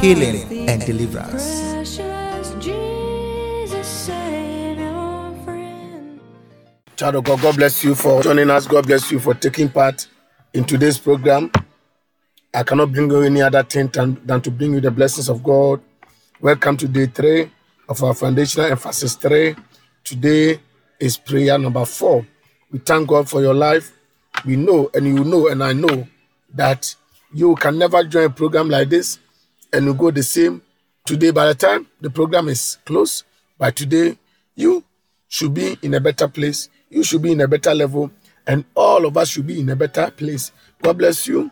healing, and deliverance. Child of God, God bless you for joining us. God bless you for taking part in today's program. I cannot bring you any other thing than to bring you the blessings of God. Welcome to day 3 of our foundational emphasis 3. Today is prayer number 4. We thank God for your life. We know, and you know, and I know that you can never join a program like this and you go the same. Today, by the time the program is closed, by today, you should be in a better place. You should be in a better level. And all of us should be in a better place. God bless you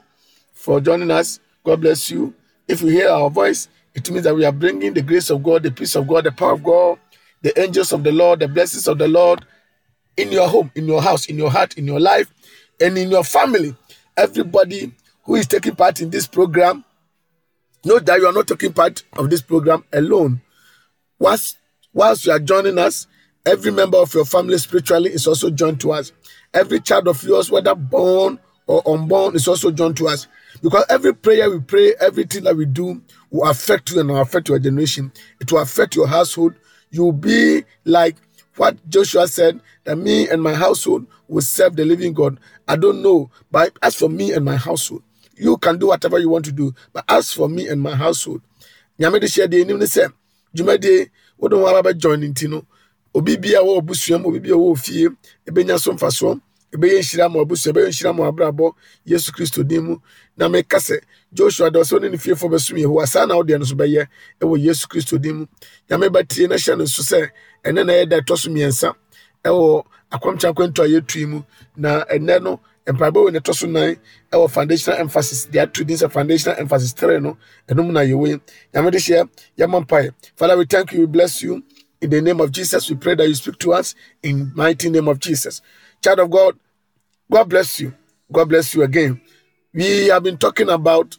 for joining us. God bless you. If you hear our voice, it means that we are bringing the grace of God, the peace of God, the power of God, the angels of the Lord, the blessings of the Lord in your home, in your house, in your heart, in your life, and in your family. Everybody who is taking part in this program, know that you are not taking part of this program alone. Whilst you are joining us, every member of your family spiritually is also joined to us. Every child of yours, whether born or unborn, is also joined to us. Because every prayer we pray, everything that we do will affect you and will affect your generation. It will affect your household. You will be like what Joshua said, that me and my household will serve the living God. I don't know, but as for me and my household, you can do whatever you want to do. But as for me and my household, Yesu Kristo dimu na mekase Joshua doso ne fie fo besumi ho asana ode no so beye e wo Yesu Kristo dimu na mebatie na hye no so se ene na ye da tosumi ensa e wo akwamcha kwento ayetuimu na ene no empabo ne toso nan e wo foundational emphasis there to this foundational emphasis 3 no enum na yewe na mede hye yamampai. Father, we thank you, we bless you in the name of Jesus. We pray that you speak to us in mighty name of Jesus. Child of God, God bless you. God bless you again. We have been talking about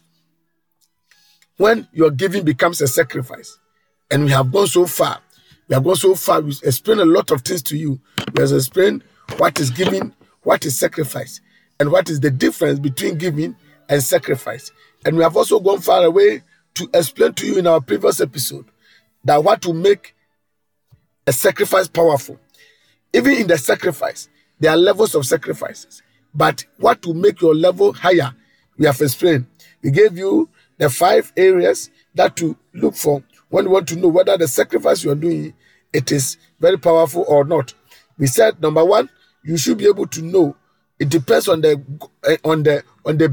when your giving becomes a sacrifice. And we have gone so far. We have gone so far. We explained a lot of things to you. We have explained what is giving, what is sacrifice, and what is the difference between giving and sacrifice. And we have also gone far away to explain to you in our previous episode that what will make a sacrifice powerful. Even in the sacrifice, there are levels of sacrifices. But what will make your level higher, we have explained. We gave you the 5 areas that to look for when you want to know whether the sacrifice you are doing, it is very powerful or not. We said, number 1, you should be able to know. It depends on the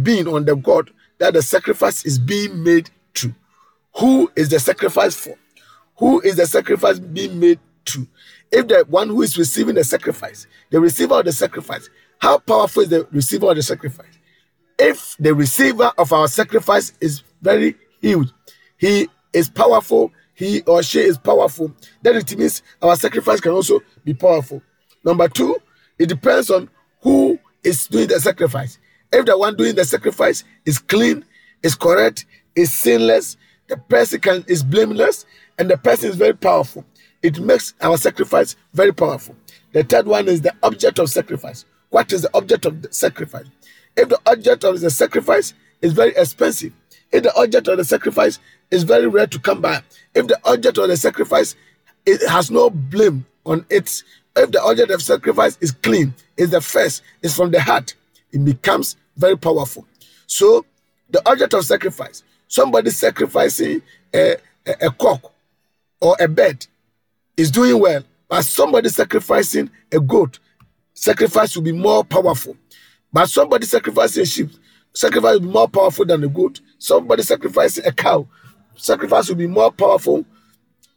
being, on the God that the sacrifice is being made to. Who is the sacrifice for? Who is the sacrifice being made to? If the one who is receiving the sacrifice, the receiver of the sacrifice, how powerful is the receiver of the sacrifice? If the receiver of our sacrifice is very huge, he is powerful, he or she is powerful, then it means our sacrifice can also be powerful. Number 2, it depends on who is doing the sacrifice. If the one doing the sacrifice is clean, is correct, is sinless, the person is blameless, and the person is very powerful. It makes our sacrifice very powerful. The 3rd one is the object of sacrifice. What is the object of the sacrifice? If the object of the sacrifice is very expensive, if the object of the sacrifice is very rare to come by, if the object of the sacrifice has no blame on it, if the object of sacrifice is clean, is the first, is from the heart, it becomes very powerful. So, the object of sacrifice, somebody sacrificing a cock or a bird, is doing well, but somebody sacrificing a goat sacrifice will be more powerful. But somebody sacrificing a sheep, sacrifice will be more powerful than a goat. Somebody sacrificing a cow, sacrifice will be more powerful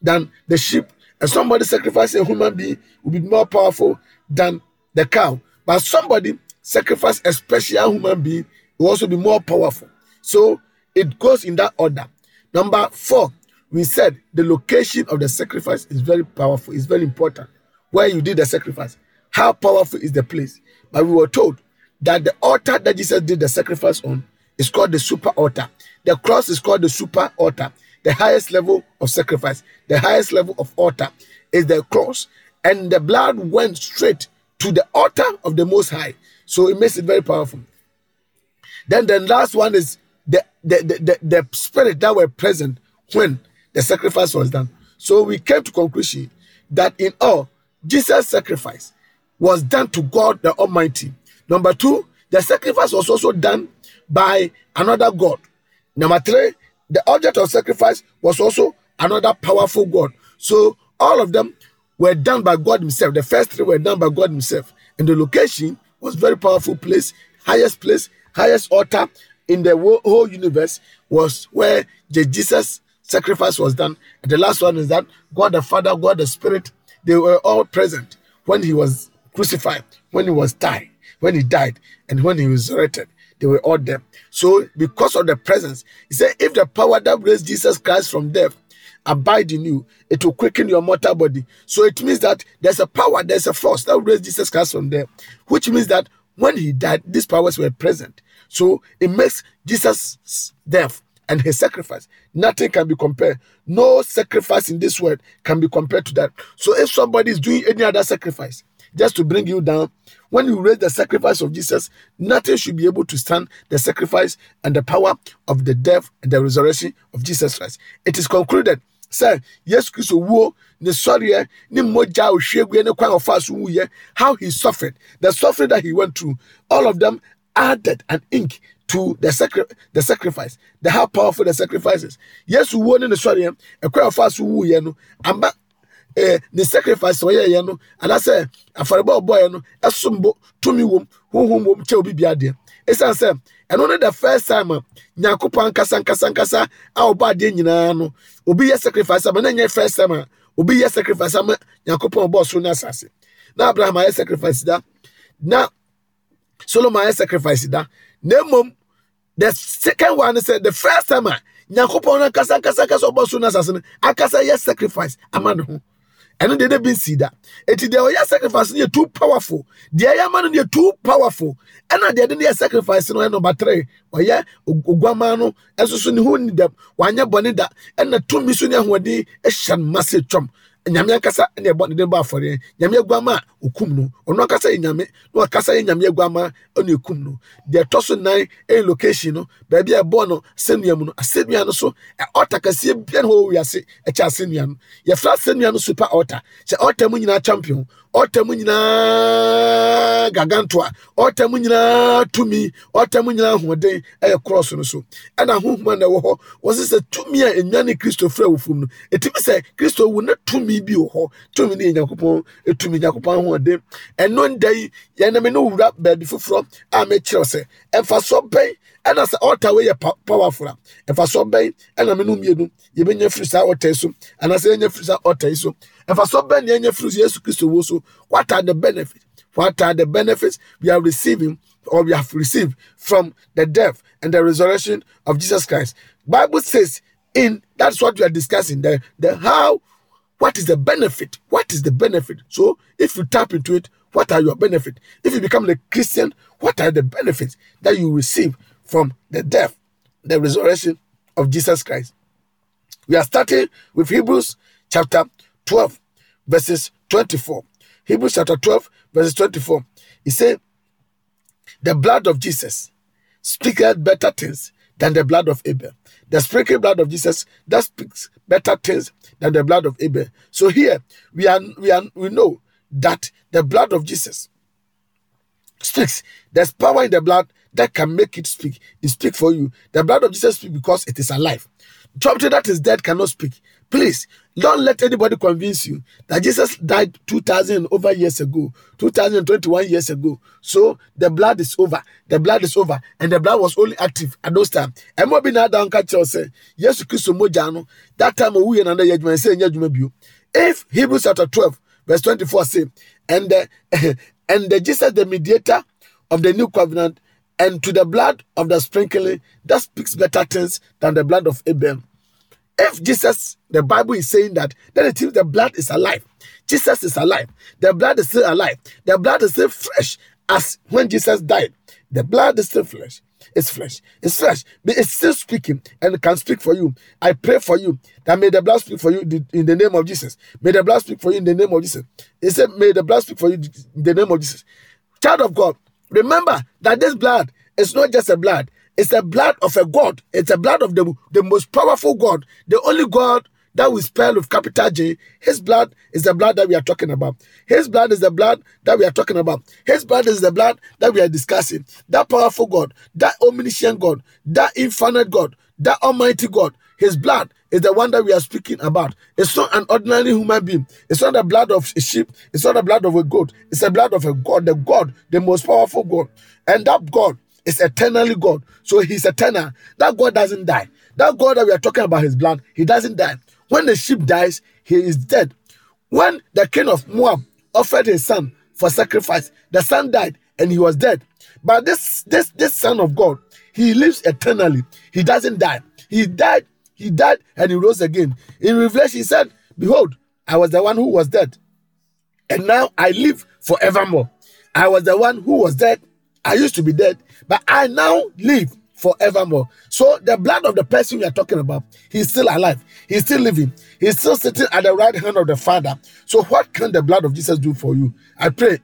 than the sheep. And somebody sacrificing a human being will be more powerful than the cow. But somebody sacrifice a special human being will also be more powerful. So it goes in that order. Number 4, we said the location of the sacrifice is very powerful. It's very important. Where you did the sacrifice, how powerful is the place? But we were told that the altar that Jesus did the sacrifice on is called the super altar. The cross is called the super altar. The highest level of sacrifice, the highest level of altar is the cross. And the blood went straight to the altar of the Most High. So it makes it very powerful. Then the last one is the spirit that were present when the sacrifice was done. So we came to conclusion that in all, Jesus' sacrifice was done to God the Almighty. Number 2, the sacrifice was also done by another God. Number 3, the object of sacrifice was also another powerful God. So all of them were done by God himself. The first 3 were done by God himself. And the location was very powerful place, highest altar in the whole universe was where the Jesus sacrifice was done. And the last one is that God the Father, God the Spirit, they were all present when he was crucified, when he was tied, when he died, and when he resurrected. They were all there. So because of the presence, he said, if the power that raised Jesus Christ from death abide in you, it will quicken your mortal body. So it means that there's a power, there's a force that raised Jesus Christ from death, which means that when he died, these powers were present. So it makes Jesus' death and his sacrifice, nothing can be compared. No sacrifice in this world can be compared to that. So if somebody is doing any other sacrifice, just to bring you down, when you raise the sacrifice of Jesus, nothing should be able to stand the sacrifice and the power of the death and the resurrection of Jesus Christ. It is concluded, sir, yes, how he suffered, the suffering that he went through, all of them added an ink to the sacrifice, the how powerful the sacrifice is. Yes, we won in the story, a cry of us who you know, and back. The sacrifice for Yano, and I say, a farewell boy, a sumbo, to me womb, whom shall be dear. It's answer, and only the first time, Nyakupan Casancasa, our body, Ninano, will be a sacrifice, and then your first time will be a sacrifice, Nyakupan Bosun assassin. Now, Abraham, I sacrifice that. Now, Solomon, I sacrifice that. No, the second one is the first time, Nyakupan Casancasa, Bosun assassin, I cast a sacrifice, a man. And they didn't see that. It is their sacrifice, they're too powerful. Their man, they're too powerful. And they didn't sacrifice, no, number 3. Or yeah, Uguamano, and so soon who need them, one year bonita, and the 2 missionaries who are the Asian massive chum. And Yamiakasa and their body for you. Yamia Guama, Ukumno, or Nakasa in Yami, no Casa in Yamia Guama, and Ukumno. Their Tosso 9, a location, baby a bono, Semiamun, a Semiano, so, an otter can see a bien ho, we are say, a Chasinian. Your flat Semiano super otter, the Otamunina champion, Otamunina Gargantua, Otamunina to me, Otamunina one day, a cross or so. And a woman was this a 2 mere and Yanni Christopher Fum. It is a Christo will not to me. Be to and one day, Yanamino rap baby from I made Chelsea, and for some pay, and as alter way powerful, and for some pay, and I mean, you mean your fruits or tesum, and I say your fruits or tesum, and for some ben your fruits, yes, Christo. What are the benefits? What are the benefits we are receiving or we have received from the death and the resurrection of Jesus Christ? Bible says, in that's what we are discussing there, the how. What is the benefit? What is the benefit? So if you tap into it, what are your benefits? If you become a Christian, what are the benefits that you receive from the death, the resurrection of Jesus Christ? We are starting with Hebrews chapter 12, verses 24. Hebrews chapter 12, verses 24. It says, the blood of Jesus speaketh better things than the blood of Abel. The sprinkling blood of Jesus that speaks better things than the blood of Abel. So here we know that the blood of Jesus speaks. There's power in the blood that can make it speak. It speaks for you. The blood of Jesus speaks because it is alive. Something that is dead cannot speak Please, don't let anybody convince you that Jesus died 2,000 over years ago, 2,021 years ago. So the blood is over. The blood is over. And the blood was only active at those times. And what we now down catch us say, yes, Christ mojano. That time we and another judgment say judgment. If Hebrews chapter 12 verse 24 say, and the Jesus the mediator of the new covenant, and to the blood of the sprinkling that speaks better things than the blood of Abel. If Jesus, the Bible is saying that, then it is the blood is alive. Jesus is alive. The blood is still alive. The blood is still fresh as when Jesus died. The blood is still fresh. It's flesh. It's flesh. But it's still speaking and can speak for you. I pray for you that may the blood speak for you in the name of Jesus. May the blood speak for you in the name of Jesus. He said, may the blood speak for you in the name of Jesus. Child of God, remember that this blood is not just a blood. It's the blood of a God. It's the blood of the most powerful God, the only God that we spell with capital J. His blood is the blood that we are talking about. His blood is the blood that we are talking about. His blood is the blood that we are discussing. That powerful God, that omniscient God, that infinite God, that almighty God. His blood is the one that we are speaking about. It's not an ordinary human being. It's not the blood of a sheep. It's not the blood of a goat. It's the blood of a God, the most powerful God. And that God, it's eternally God. So he's eternal. That God doesn't die. That God that we are talking about, his blood, he doesn't die. When the sheep dies, he is dead. When the king of Moab offered his son for sacrifice, the son died and he was dead. But this son of God, he lives eternally. He doesn't die. He died, and he rose again. In Revelation, he said, behold, I was the one who was dead, and now I live forevermore. I was the one who was dead. I used to be dead, but I now live forevermore. So the blood of the person we are talking about, he's still alive. He's still living. He's still sitting at the right hand of the Father. So what can the blood of Jesus do for you? I pray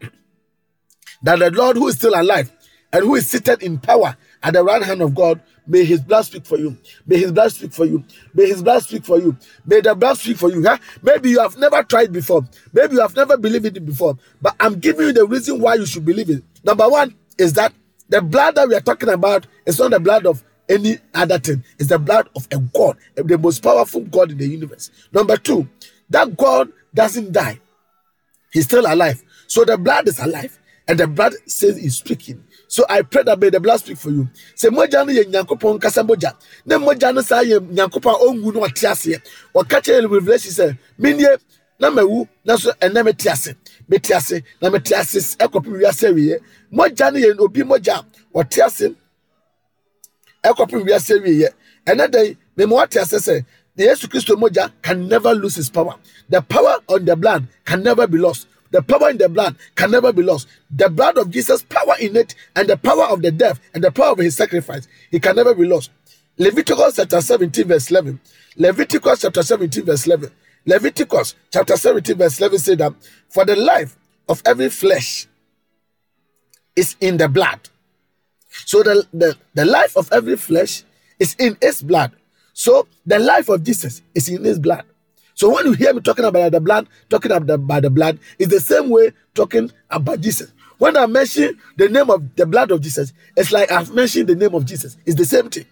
that the Lord who is still alive and who is seated in power at the right hand of God, may his blood speak for you. May his blood speak for you. May his blood speak for you. May the blood speak for you. Huh? Maybe you have never tried before. Maybe you have never believed it before. But I'm giving you the reason why you should believe it. Number one, is that the blood that we are talking about is not the blood of any other thing. It's the blood of a God, the most powerful God in the universe. Number two, that God doesn't die. He's still alive. So the blood is alive, and the blood says he's speaking. So I pray that may the blood speak for you. Say moja no ye nyankopon kasa moja. Ne moja no sa ye nyankopon ongu no tiase. O kache in Revelation say, "Minye na mewu na so ene me tiase." Metiase, na metiasis, ekopi wiaseriye. Moja ni yen obi moja, watiasin, ekopi wiaseriye. Another day, memwatiase say, the Jesus Christ moja can never lose his power. The power on the blood can never be lost. The power in the blood can never be lost. The blood of Jesus, power in it, and the power of the death, and the power of his sacrifice, it can never be lost. Leviticus chapter 17 verse 11. Leviticus chapter 17 verse 11. Leviticus chapter 17 verse 11 says that for the life of every flesh is in the blood. So the life of every flesh is in his blood. So the life of Jesus is in his blood. So when you hear me talking about the blood, it's the same way talking about Jesus. When I mention the name of the blood of Jesus, it's like I've mentioned the name of Jesus. It's the same thing.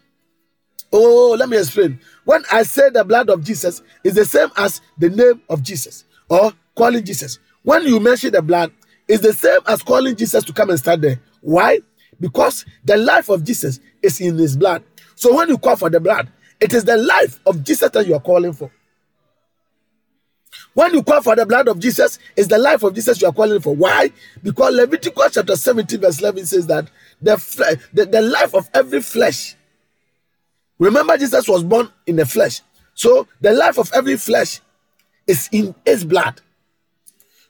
Oh, let me explain. When I say the blood of Jesus, it's the same as the name of Jesus or calling Jesus. When you mention the blood, it's the same as calling Jesus to come and stand there. Why? Because the life of Jesus is in his blood. So when you call for the blood, it is the life of Jesus that you are calling for. When you call for the blood of Jesus, it's the life of Jesus you are calling for. Why? Because Leviticus chapter 17 verse 11 says that the life of every flesh. Remember, Jesus was born in the flesh. So the life of every flesh is in his blood.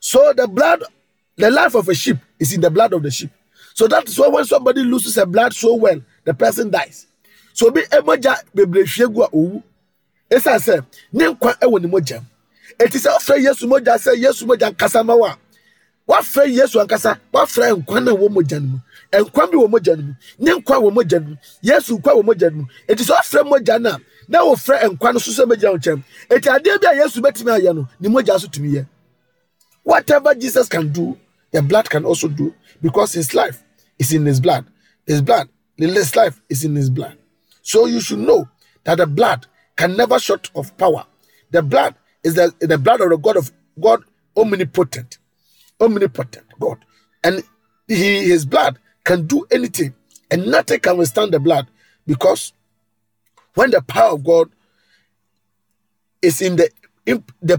So the life of a sheep is in the blood of the sheep. So that's why when somebody loses a blood so well, the person dies. So be emoja bebrefegua owu. Esa se ne kwa ewo ni moja. Eti se ofre Yesu moja se Yesu moja nkasa mawa. Wa fre Yesu nkasa, wa fre nkwa na wo moja ni. And kwambi wo moja ni mu ne nkwa wo moja ni Yesu kwa wo moja ni it is ofre moja na wo fre nkwa no so so moja unchem it ade bia Yesu betime aye no ni moja so tumiye. Whatever Jesus can do, the blood can also do, because his life is in his blood. His life is in his blood. So you should know that the blood can never short of power. The blood is the blood of the God omnipotent God, and His blood can do anything, and nothing can withstand the blood, because when the power of God is in the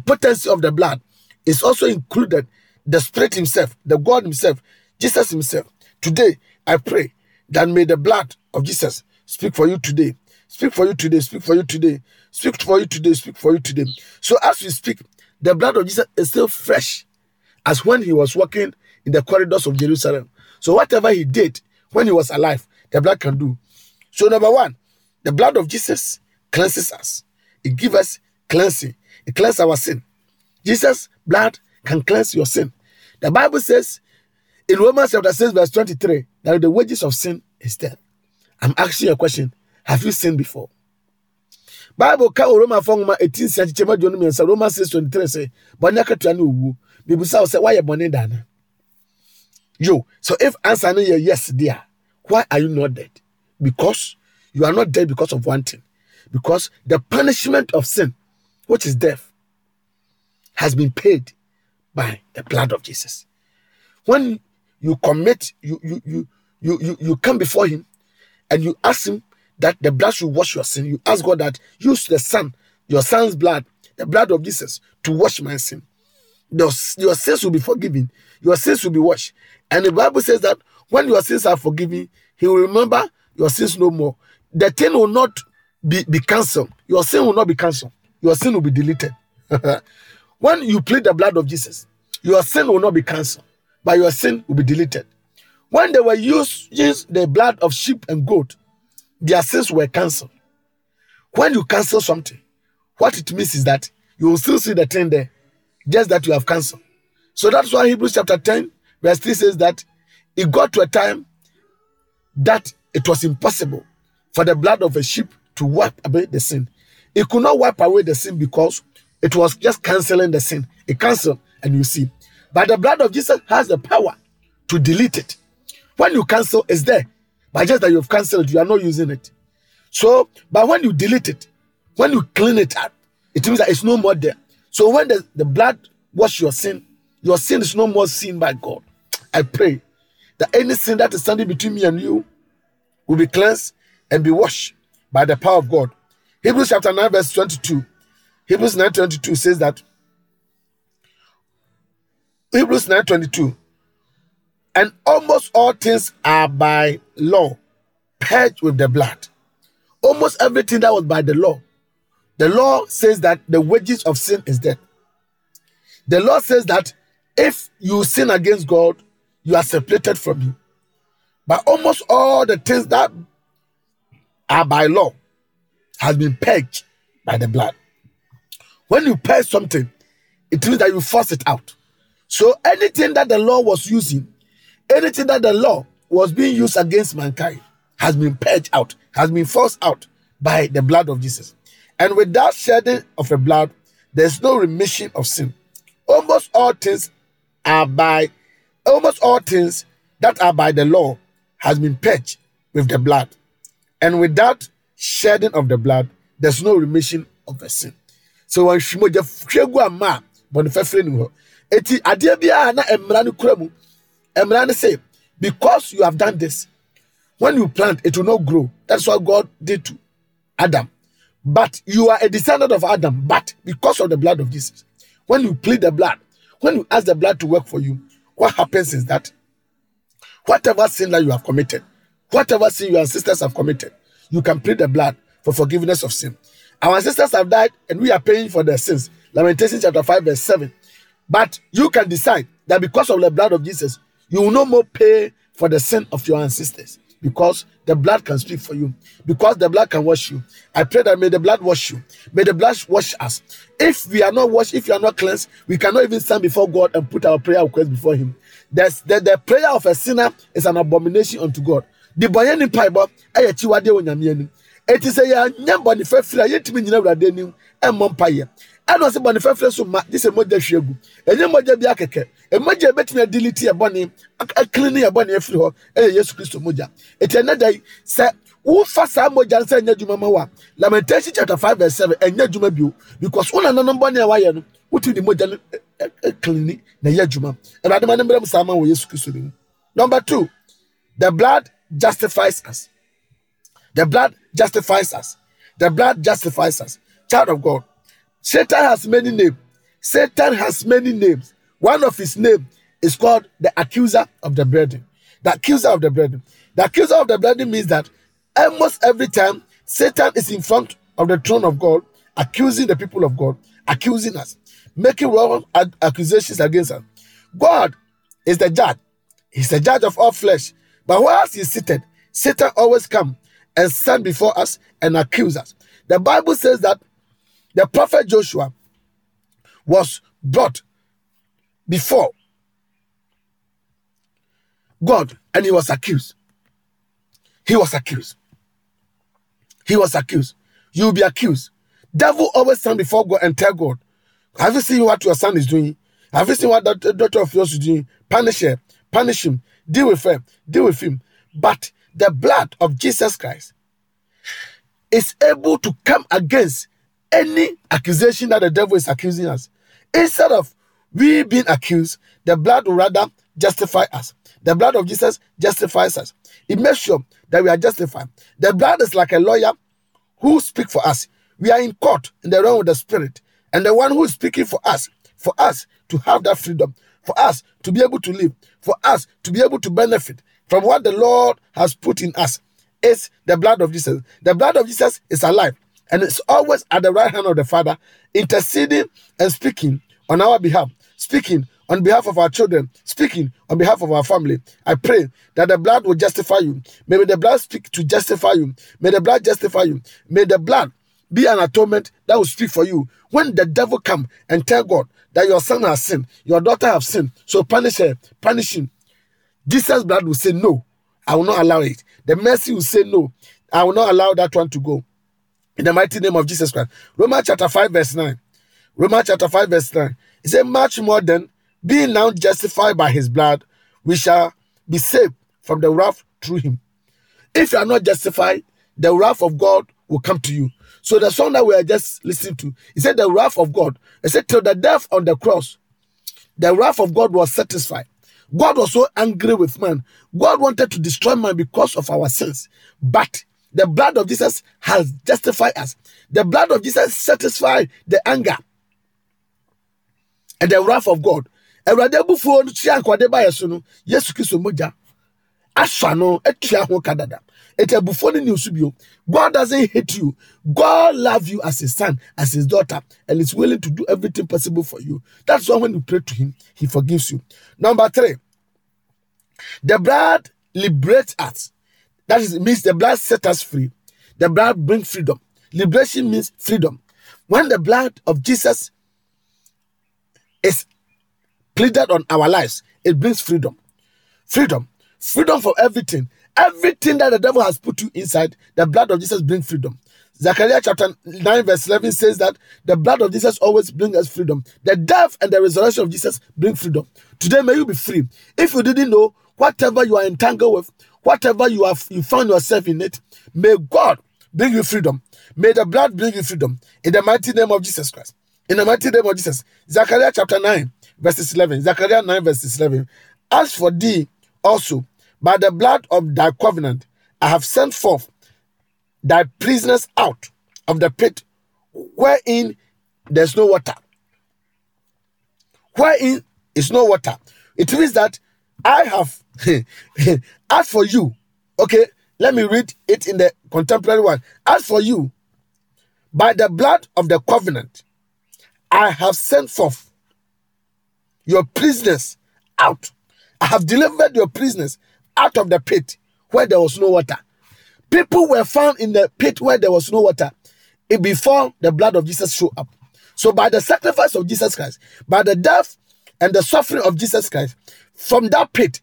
potency of the blood, is also included the Spirit Himself, the God Himself, Jesus Himself. Today, I pray that may the blood of Jesus speak for you today. Speak for you today, speak for you today, speak for you today, speak for you today. So as we speak, the blood of Jesus is still fresh as when He was walking in the corridors of Jerusalem. So whatever He did when He was alive, the blood can do. So number one, the blood of Jesus cleanses us. It gives us cleansing. It cleanses our sin. Jesus' blood can cleanse your sin. The Bible says in Romans chapter 6 verse 23 that the wages of sin is death. I'm asking you a question. Have you sinned before? Bible ka Romans 4:18 Romans 6:23 say, why you born in yo? So if answer no yes, dear, why are you not dead? Because you are not dead because of one thing. Because the punishment of sin, which is death, has been paid by the blood of Jesus. When you commit, you come before Him and you ask Him that the blood should wash your sin. You ask God that use the Son, your Son's blood, the blood of Jesus, to wash my sin. Your sins will be forgiven. Your sins will be washed. And the Bible says that when your sins are forgiven, He will remember your sins no more. The thing will not be cancelled. Your sin will not be cancelled. Your sin will be deleted. When you plead the blood of Jesus, your sin will not be cancelled, but your sin will be deleted. When they were using the blood of sheep and goat, their sins were cancelled. When you cancel something, what it means is that you will still see the thing there, just that you have cancelled. So that's why Hebrews chapter 10, verse 3 says that it got to a time that it was impossible for the blood of a sheep to wipe away the sin. It could not wipe away the sin because it was just cancelling the sin. It cancelled, and you see. But the blood of Jesus has the power to delete it. When you cancel, it's there. But just that you've cancelled, you are not using it. So, but when you delete it, when you clean it up, it means that it's no more there. So when the blood washes your sin is no more seen by God. I pray that any sin that is standing between me and you will be cleansed and be washed by the power of God. Hebrews chapter 9 verse 22. Hebrews 9:22 says that, Hebrews 9:22, and almost all things are by law purged with the blood. Almost everything that was by the law. The law says that the wages of sin is death. The law says that if you sin against God, you are separated from Him. But almost all the things that are by law has been purged by the blood. When you purge something, it means that you force it out. So anything that the law was using, anything that the law was being used against mankind has been purged out, has been forced out by the blood of Jesus. And without shedding of the blood, there's no remission of sin. Almost all things that are by the law has been purged with the blood. And without shedding of the blood, there's no remission of the sin. So when Shimoja Bonifafrenu, Eti Adiabia na Emranu Kremu, Emranu say, because you have done this, when you plant, it will not grow. That's what God did to Adam. But you are a descendant of Adam, but because of the blood of Jesus. When you plead the blood, when you ask the blood to work for you, what happens is that whatever sin that you have committed, whatever sin your ancestors have committed, you can plead the blood for forgiveness of sin. Our ancestors have died and we are paying for their sins. Lamentations chapter 5 verse 7. But you can decide that because of the blood of Jesus, you will no more pay for the sin of your ancestors, because the blood can speak for you, because the blood can wash you. I pray that may the blood wash you. May the blood wash us. If we are not washed, if we are not cleansed, we cannot even stand before God and put our prayer request before Him. The prayer of a sinner is an abomination unto God. The boy in Pibo, Ayachiwa de Onyamian. It is a young bonifera, yet to be never denim, and Mompire. I don't say bonifera so much, this is a mode of Shabu, a young mode of Yakaka, a mode of betting a delity a bonnie, a cleaning a bonnie a floor, a yes Christo Moja. It's another day, sir, Ufa Samo Jansen Yajumamawa, Lamentations chapter 5 verse 7, and Yajumabu, because one another Bonia Wayan, who to the modern clinic, Nayajuma, and Adamanam Sama will use Kusulim. Number 2, the blood justifies us. The blood justifies us. The blood justifies us. Child of God, Satan has many names. Satan has many names. One of his names is called the accuser of the brethren. The accuser of the brethren. The accuser of the brethren means that almost every time Satan is in front of the throne of God, accusing the people of God, accusing us, making wrong accusations against us. God is the judge. He's the judge of all flesh. But whilst he's seated, Satan always comes and stands before us and accuses us. The Bible says that the prophet Joshua was brought before God and he was accused. He was accused. He was accused. You will be accused. Devil always stand before God and tell God, have you seen what your son is doing? Have you seen what that daughter of yours is doing? Punish her. Punish him. Deal with her. Deal with him. But the blood of Jesus Christ is able to come against any accusation that the devil is accusing us. Instead of we being accused, the blood will rather justify us. The blood of Jesus justifies us. It makes sure that we are justified. The blood is like a lawyer who speaks for us. We are in court in the realm of the spirit. And the one who is speaking for us to have that freedom, for us to be able to live, for us to be able to benefit from what the Lord has put in us, is the blood of Jesus. The blood of Jesus is alive. And it's always at the right hand of the Father, interceding and speaking on our behalf, speaking on behalf of our children, speaking on behalf of our family. I pray that the blood will justify you. May the blood speak to justify you. May the blood justify you. May the blood be an atonement that will speak for you. When the devil comes and tell God that your son has sinned, your daughter has sinned, so punish her, punish him, Jesus' blood will say, no, I will not allow it. The mercy will say, no, I will not allow that one to go. In the mighty name of Jesus Christ. Romans chapter 5 verse 9. Romans chapter 5 verse 9. It says, much more than being now justified by his blood, we shall be saved from the wrath through him. If you are not justified, the wrath of God will come to you. So the song that we are just listening to, it said the wrath of God. It said till the death on the cross, the wrath of God was satisfied. God was so angry with man. God wanted to destroy man because of our sins. But the blood of Jesus has justified us. The blood of Jesus satisfies the anger and the wrath of God. God doesn't hate you. God loves you as his son, as his daughter, and is willing to do everything possible for you. That's why when you pray to him, he forgives you. Number 3, the blood liberates us. That is, it means the blood set us free. The blood brings freedom. Liberation means freedom. When the blood of Jesus is pleaded on our lives, it brings freedom. Freedom. Freedom from everything. Everything that the devil has put you inside, the blood of Jesus brings freedom. Zechariah chapter 9 verse 11 says that the blood of Jesus always brings us freedom. The death and the resurrection of Jesus bring freedom. Today may you be free. If you didn't know, whatever you are entangled with, whatever you found yourself in it, may God bring you freedom. May the blood bring you freedom. In the mighty name of Jesus Christ. In the mighty name of Jesus. Zechariah chapter 9, verses 11. Zechariah 9, verses 11. As for thee also, by the blood of thy covenant, I have sent forth thy prisoners out of the pit, wherein there's no water. Wherein is no water. It means that I have, as for you, okay, let me read it in the contemporary one. As for you, by the blood of the covenant, I have sent forth your prisoners out. I have delivered your prisoners out of the pit where there was no water. People were found in the pit where there was no water before the blood of Jesus showed up. So by the sacrifice of Jesus Christ, by the death and the suffering of Jesus Christ, from that pit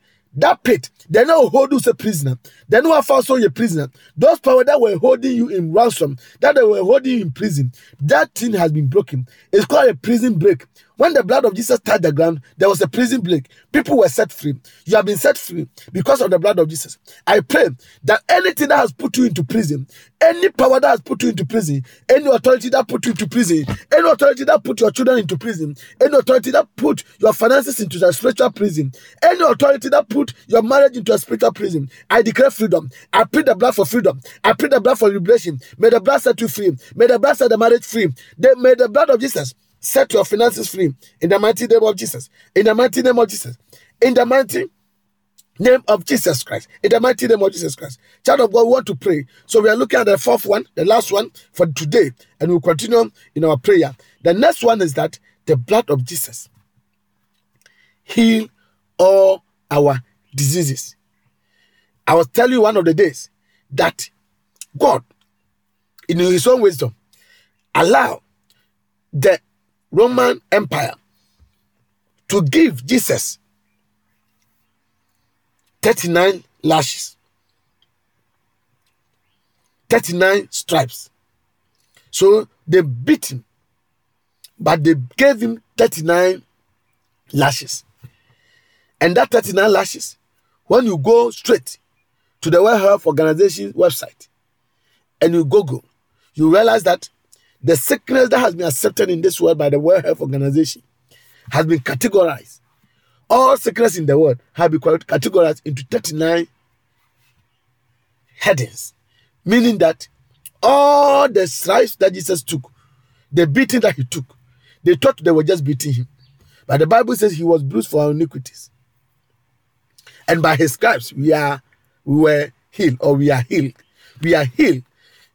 They now hold you as a prisoner. They now have also a prisoner. Those powers that were holding you in ransom, that they were holding you in prison, that thing has been broken. It's called a prison break. When the blood of Jesus touched the ground, there was a prison break. People were set free. You have been set free because of the blood of Jesus. I pray that anything that has put you into prison, any power that has put you into prison, any authority that put you into prison, any authority that put your children into prison, any authority that put your finances into a spiritual prison, any authority that put your marriage into a spiritual prison, I declare freedom. I plead the blood for freedom. I plead the blood for liberation. May the blood set you free. May the blood set the marriage free. May the blood of Jesus set your finances free in the mighty name of Jesus. In the mighty name of Jesus. In the mighty name of Jesus Christ. In the mighty name of Jesus Christ. Child of God, we want to pray. So we are looking at the fourth one, the last one for today, and we'll continue in our prayer. The next one is that the blood of Jesus heal all our diseases. I was telling you one of the days that God, in his own wisdom, allowed the Roman Empire to give Jesus 39 lashes, 39 stripes. So they beat him, but they gave him 39 lashes. And that 39 lashes, when you go straight to the World Health Organization website and you Google, you realize that the sickness that has been accepted in this world by the World Health Organization has been categorized. All sickness in the world have been categorized into 39 headings, meaning that all the stripes that Jesus took, the beating that he took, they thought they were just beating him. But the Bible says he was bruised for our iniquities. And by his stripes, we were healed, or we are healed. We are healed.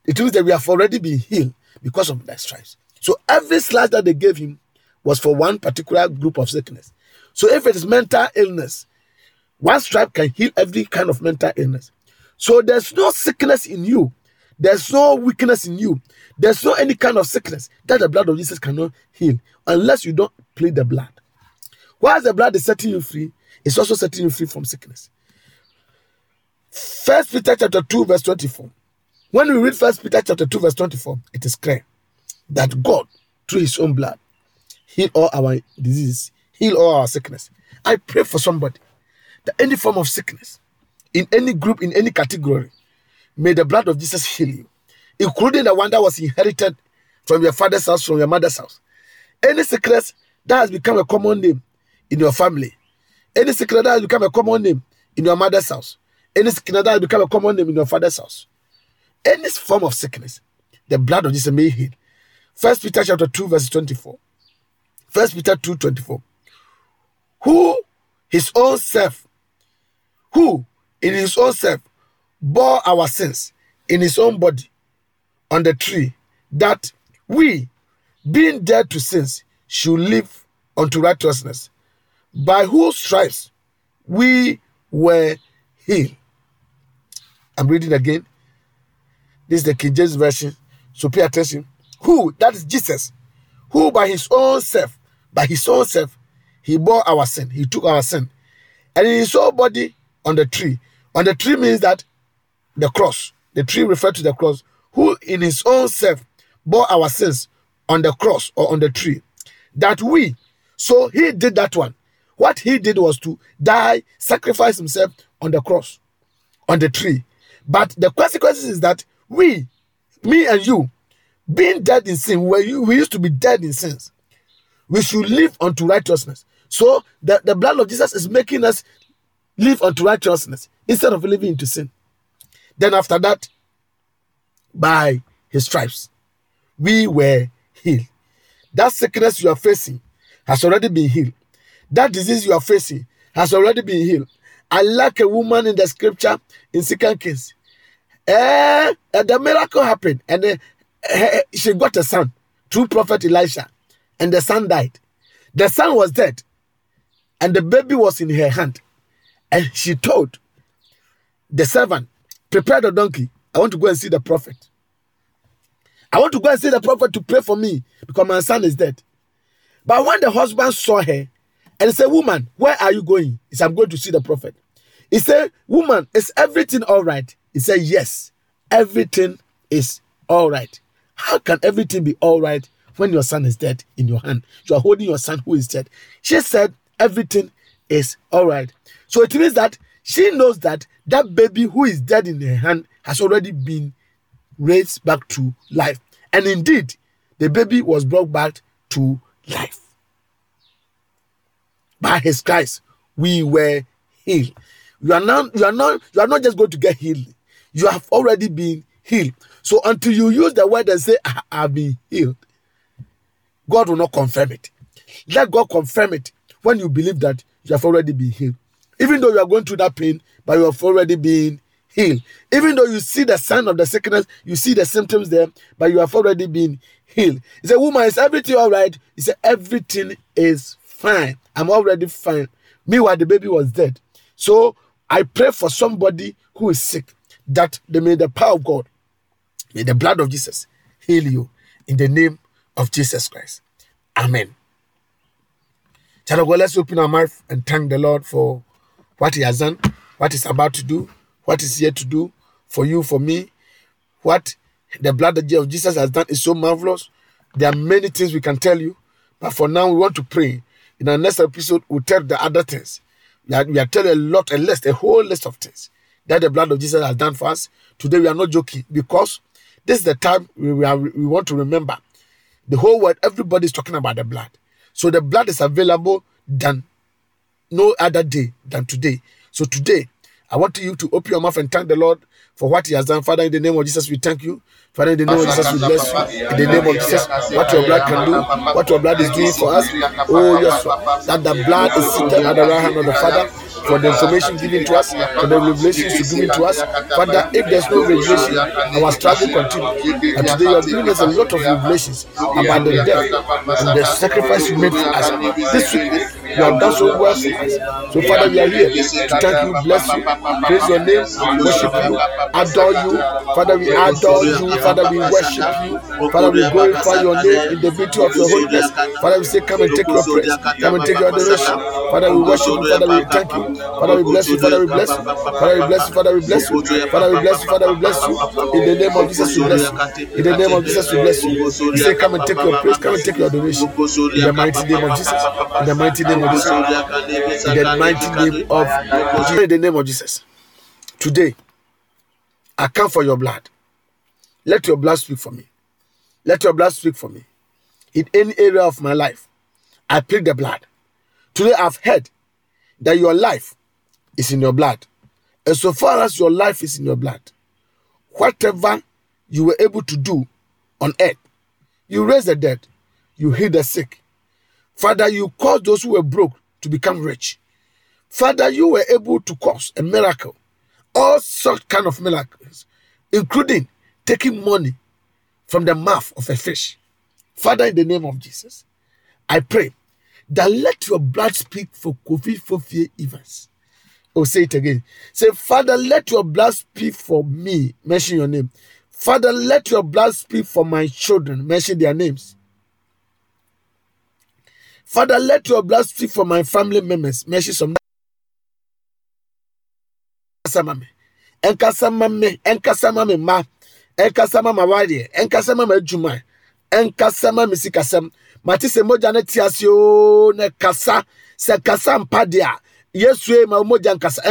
It means that we have already been healed because of the stripes. So every slash that they gave him was for one particular group of sickness. So if it is mental illness, one stripe can heal every kind of mental illness. So there's no sickness in you. There's no weakness in you. There's no any kind of sickness that the blood of Jesus cannot heal unless you don't plead the blood. While the blood is setting you free, it's also setting you free from sickness. 1 Peter chapter 2 verse 24. When we read 1 Peter chapter 2 verse 24, it is clear that God, through his own blood, healed all our diseases, healed all our sickness. I pray for somebody that any form of sickness, in any group, in any category, may the blood of Jesus heal you, including the one that was inherited from your father's house, from your mother's house. Any sickness that has become a common name in your family, any sickness that has become a common name in your mother's house, any sickness that has become a common name in your father's house, any form of sickness, the blood of Jesus may heal. 1 Peter chapter 2, verse 24. 1 Peter 2, 24. Who in his own self bore our sins in his own body on the tree, that we, being dead to sins, should live unto righteousness, by whose stripes we were healed. I'm reading again. This is the King James Version, so pay attention. Who, that is Jesus, who by his own self, he bore our sin, he took our sin. And in his own body on the tree. On the tree means that the cross, the tree referred to the cross. Who in his own self bore our sins on the cross or on the tree. That we, so he did that one. What he did was to die, sacrifice himself on the cross, on the tree. But the consequences is that we, me and you, being dead in sin, we used to be dead in sins, we should live unto righteousness. So the blood of Jesus is making us live unto righteousness instead of living into sin. Then after that, by his stripes, we were healed. That sickness you are facing has already been healed. That disease you are facing has already been healed. I like a woman in the scripture in Second Kings. The miracle happened, and she got a son through prophet Elisha, and the son died. The son was dead, and the baby was in her hand. And she told the servant, prepare the donkey. I want to go and see the prophet. I want to go and see the prophet to pray for me because my son is dead. But when the husband saw her and said, woman, where are you going? He said, I'm going to see the prophet. He said, woman, is everything all right? He said, yes, everything is all right. How can everything be all right when your son is dead in your hand? You are holding your son who is dead. She said, everything is all right. So it means that she knows that that baby who is dead in her hand has already been raised back to life. And indeed, the baby was brought back to life. By his Christ, we were healed. You are not just going to get healed. You have already been healed. So until you use the word and say, I have been healed, God will not confirm it. Let God confirm it when you believe that you have already been healed. Even though you are going through that pain, but you have already been healed. Even though you see the sign of the sickness, you see the symptoms there, but you have already been healed. He said, woman, is everything all right? He said, everything is fine. I'm already fine. Meanwhile, the baby was dead. So I pray for somebody who is sick, that may the power of God, may the blood of Jesus heal you in the name of Jesus Christ. Amen. Child of God, let's open our mouth and thank the Lord for what he has done, what he's about to do, what is here to do for you, for me. What the blood of Jesus has done is so marvelous. There are many things we can tell you, but for now we want to pray. In our next episode, we'll tell the other things. We are telling a whole list of things that the blood of Jesus has done for us. Today we are not joking, because this is the time we want to remember. The whole world, everybody is talking about the blood. So the blood is available than no other day than today. So today, I want you to open your mouth and thank the Lord for what he has done. Father, in the name of Jesus, we thank you. Father, in the name of Jesus, we bless you. In the name of Jesus, what your blood can do, what your blood is doing for us. Oh, yes, that the blood is seated at the right hand of the Father, for the information given to us, for the revelations you give to us. Father, if there's no revelation, our struggle continues. And today you are giving us a lot of revelations about the death and the sacrifice you made for us. This week, you have done so well for us. So, Father, we are here to thank you, bless you, praise your name, worship you, adore you. Father, we adore you. Father, we worship you. Father, we glorify your name in the beauty of your holiness. Father, we say, come and take your praise. Come and take your adoration. Father, we worship you. Father, we thank you. Father, we bless you. Father, we bless you. Father, we bless you. Father, we bless you. Father, we bless you. Father, we bless you. In the name of Jesus, we bless you. In the name of Jesus, we bless you. We say, come and take your praise. Come and take your adoration. In the mighty name of Jesus. In the mighty name of Jesus. In the mighty name of Jesus. In the name of Jesus. Today, I come for your blood. Let your blood speak for me. Let your blood speak for me. In any area of my life, I plead the blood. Today I've heard that your life is in your blood. And so far as your life is in your blood, whatever you were able to do on earth, you raised the dead, you healed the sick. Father, you caused those who were broke to become rich. Father, you were able to cause a miracle, all such kind of miracles, including taking money from the mouth of a fish. Father, in the name of Jesus, I pray that let your blood speak for Kofi Fofie Evans. Oh, say it again. Say, Father, let your blood speak for me. Mention your name. Father, let your blood speak for my children. Mention their names. Father, let your blood speak for my family members. Mention some names. Enkasamame ma. Enkasama mawari, enkasama mejuma, enkasama misikasam. Matise moja ne tiasio ne kasa, se kasa mpadia. Yesu ma moja enkasa.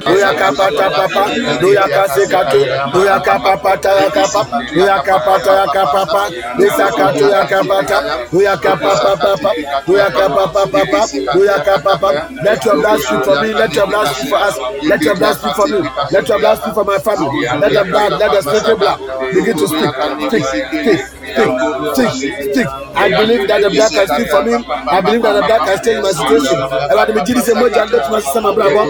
Doya kapata papa, doya kase kato, doya kapata yakapa, doya kapata yakapa, doya kato yakapata, doya kapapa papa, doya kapapa papa, doya kapapa. Let your blood speak for me. Let your blood speak for us. Let your blood speak for me. Let your blood speak for my family. Let the sacred blood begin to speak. Stick. I believe that the blood can speak for me. I believe that the blood can change my situation. About the Jesus, my sister, my brother,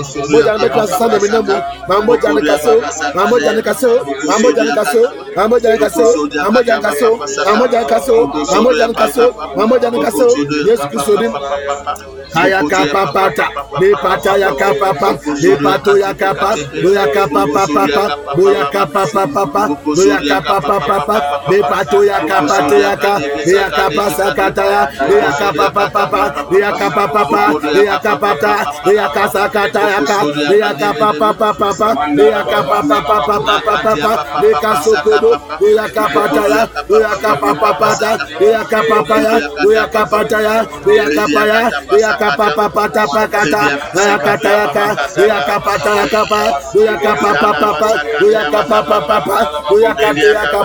my brother, In the name of Jesus, Father, in the name of Jesus, as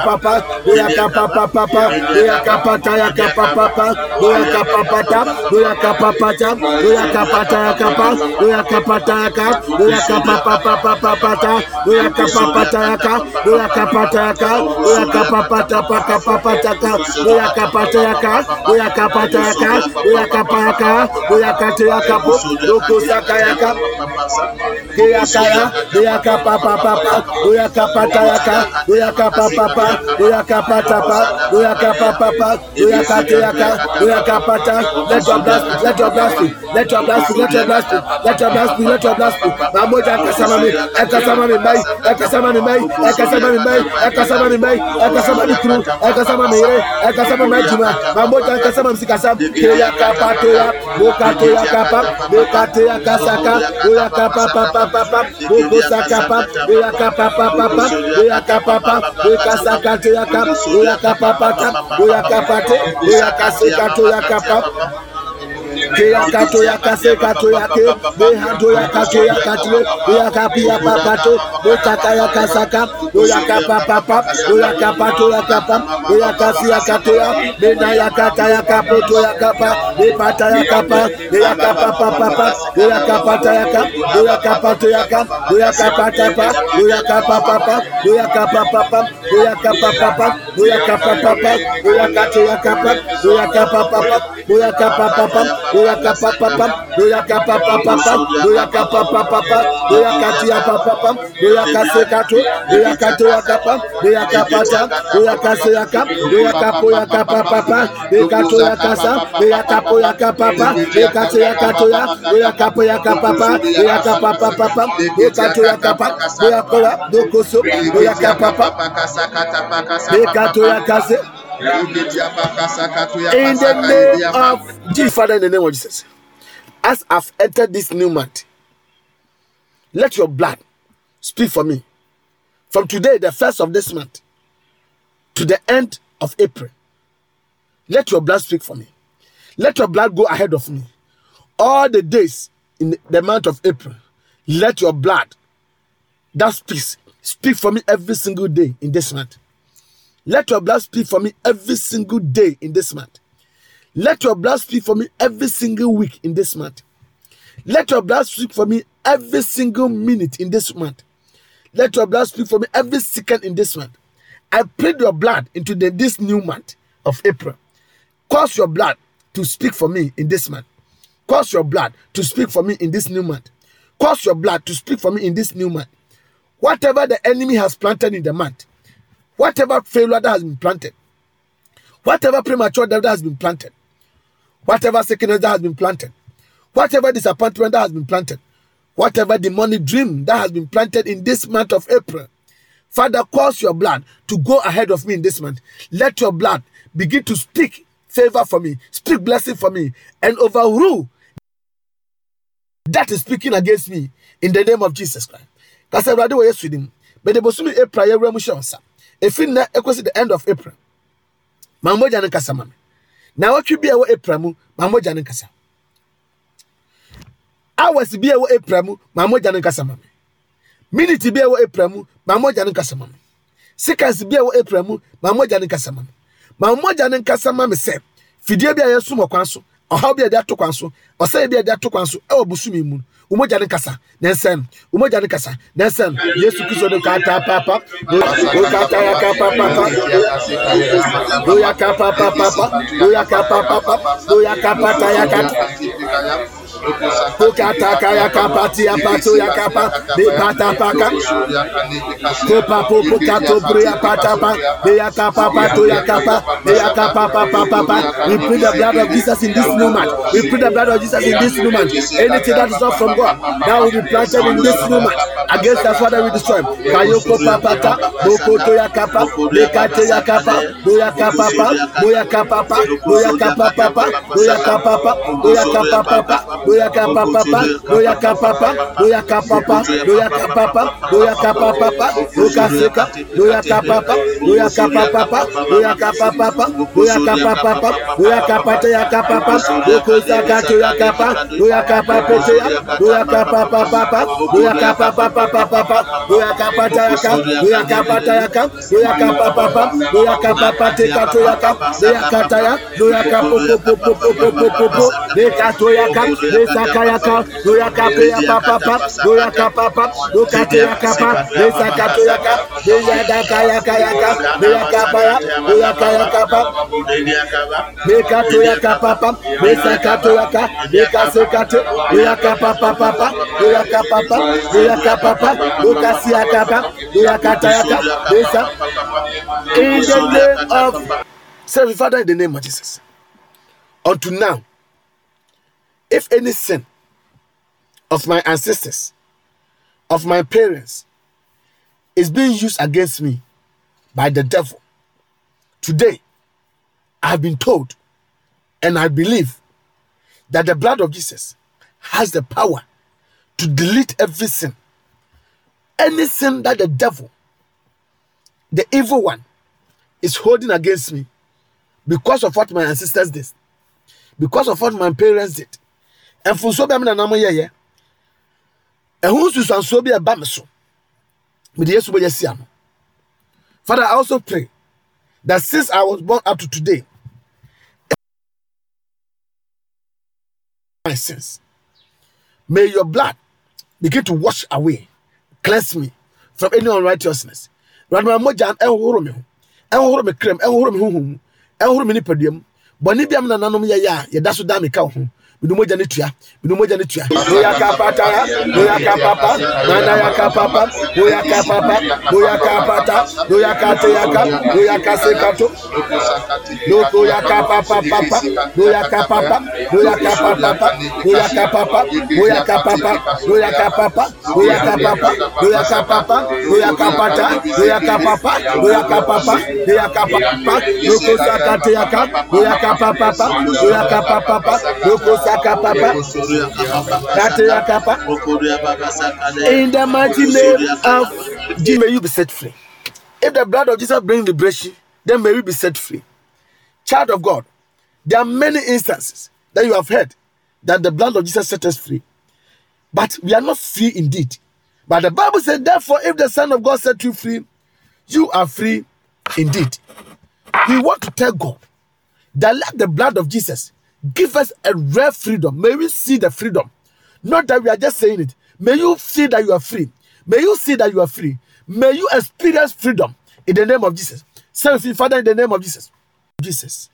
I've entered this new month, let your blood speak for me. From today, the first of this month, to the end of April, let your blood speak for me. Let your blood go ahead of me. All the days in the month of April, let your blood that speaks, speak for me every single day in this month. Let your blood speak for me every single day in this month. Let your blood speak for me every single week in this month. Let your blood speak for me every single minute in this month. Let your blood speak for me every second in this month. I plead your blood into this new month of April. Cause your blood to speak for me in this month. Cause your blood to speak for me in this new month. Cause your blood to speak for me in this new month. Whatever the enemy has planted in the month, whatever failure that has been planted, whatever premature death that has been planted, whatever sickness that has been planted, whatever disappointment that has been planted, whatever demonic dream that has been planted in this month of April, Father, cause your blood to go ahead of me in this month. Let your blood begin to speak favor for me, speak blessing for me, and overrule that is speaking against me in the name of Jesus Christ. If in the end of April, Mamoja nkasa mame. Na watu bia wo epramu, mamoja nkasa. Hours bia wo epramu, mamoja nkasa mame. Minute bia wo epramu, mamoja nkasa mame. Seconds bia wo epramu, mamoja nkasa mame. Mamoja nkasa mame se, fidie bia yesu mokwanso, oha bia dia to kwanso, osai bia dia to kwanso, e obusumi mu. Umoja nkasa nensem umoja nkasa nensem Yesu Kristo de kata papa do ya kapa papa do ya kapa papa do ya kapa tayaka We put the blood of Jesus in this moment. We put the blood of Jesus in this moment. Anything that is not from God, that will be planted in this moment. Against the Father, we destroy him. Kayoko papata, bokoto yakapa, lekate yakapa, Say, Father, in the name of Jesus, unto now, if any sin of my ancestors, of my parents, is being used against me by the devil, today I have been told and I believe that the blood of Jesus has the power to delete every sin. Any sin that the devil, the evil one, is holding against me, because of what my ancestors did, because of what my parents did, and for so be na na mo yeye, and who is so be a bamiso, with the yesu be yesiano. Father, I also pray that since I was born up to today, my sins, may your blood begin to wash away, cleanse me from any unrighteousness. Ranma moja enhoro me krem, enhoro me huhum. In the mighty name of Jesus, may you be set free. If the blood of Jesus brings liberation, then may you be set free. Child of God, there are many instances that you have heard that the blood of Jesus set us free, but we are not free indeed. But the Bible said, therefore, if the Son of God set you free, you are free indeed. We want to tell God that let the blood of Jesus give us a rare freedom. May we see the freedom. Not that we are just saying it. May you see that you are free. May you see that you are free. May you experience freedom in the name of Jesus. Selfie, Father, in the name of Jesus. Jesus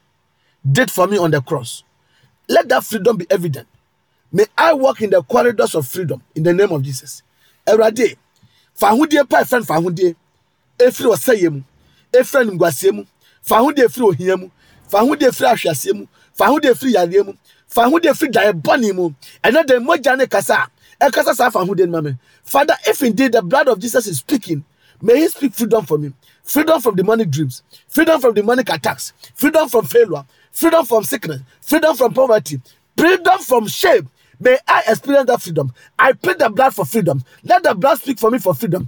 did for me on the cross. Let that freedom be evident. May I walk in the corridors of freedom in the name of Jesus. Every day, Fahudie pa friend Fahudie, Efri wasayemu, Efri ngwasemu, Fahudie Efri ohiemu, Fahudie Efri ahwasemu, Fahudie Efri yaliemu. Father, if indeed the blood of Jesus is speaking, may he speak freedom for me. Freedom from demonic dreams. Freedom from demonic attacks. Freedom from failure. Freedom from sickness. Freedom from poverty. Freedom from shame. May I experience that freedom. I plead the blood for freedom. Let the blood speak for me for freedom.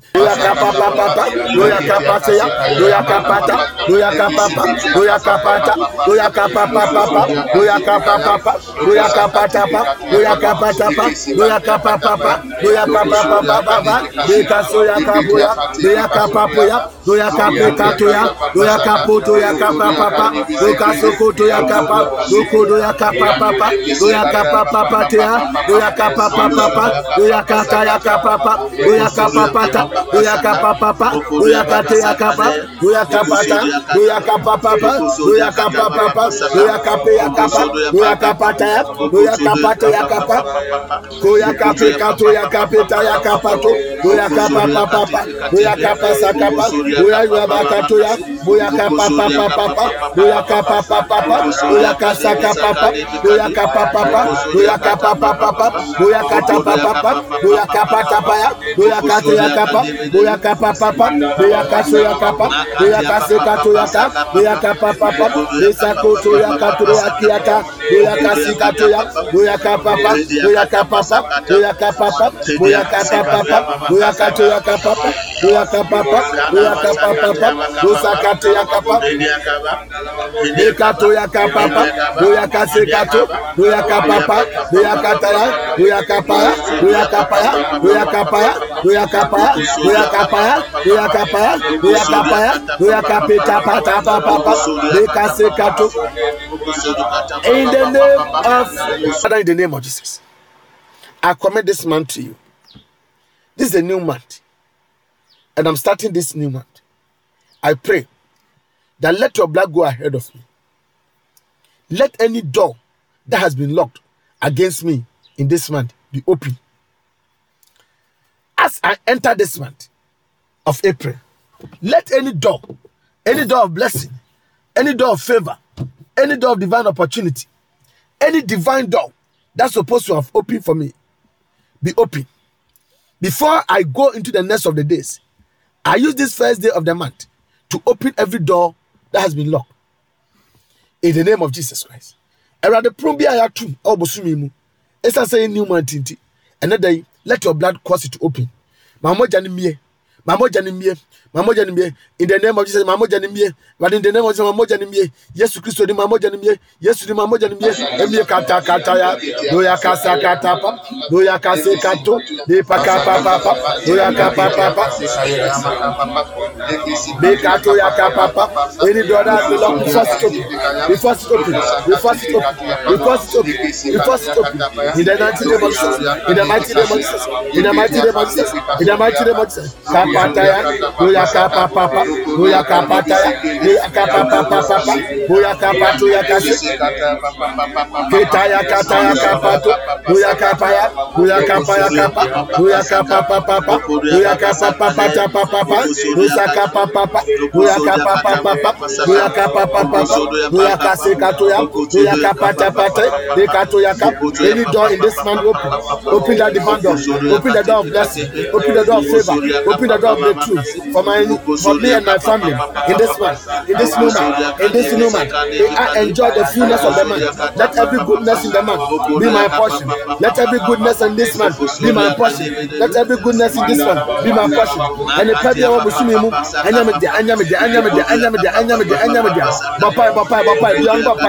In the name of Jesus, I commit this man to you. This is a new month, and I'm starting this new month. I pray that let your blood go ahead of me. Let any door that has been locked against me in this month be open. As I enter this month of April, let any door of blessing, any door of favor, any door of divine opportunity, any divine door that's supposed to have opened for me, be open. Before I go into the next of the days, I use this first day of the month to open every door that has been locked. In the name of Jesus Christ. Let your blood cause it to open. In the name of Jesus, but in the name of Jesus, yes to Christ, yes to Any door in this man open. Open that divine door. Open the door of blessing. Open the door of favor. Open the door of breakthrough for me and my family in this month, in this moment, in this new month. May I enjoy the fullness of the month. Let every goodness in the month be my portion. Let every goodness in this month be my portion. Let every goodness in this month be my portion. And the people who see me move, let every blessing in this month be my portion. Let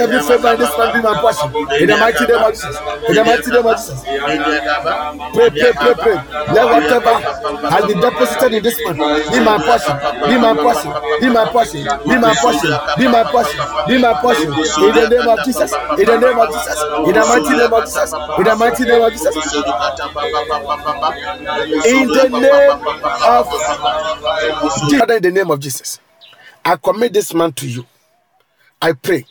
every favor in this month be my portion. In the mighty name of Jesus. In the mighty name of Jesus. Pray. Let whatever has been deposited in this month be my portion. Be my portion. Be my portion. Be my portion. Be my portion. Be my portion. In the name of Jesus. In the name of Jesus. In the mighty name of Jesus. In the mighty name of Jesus. In the name of Jesus. In the name of Jesus. I commit this man to you. I pray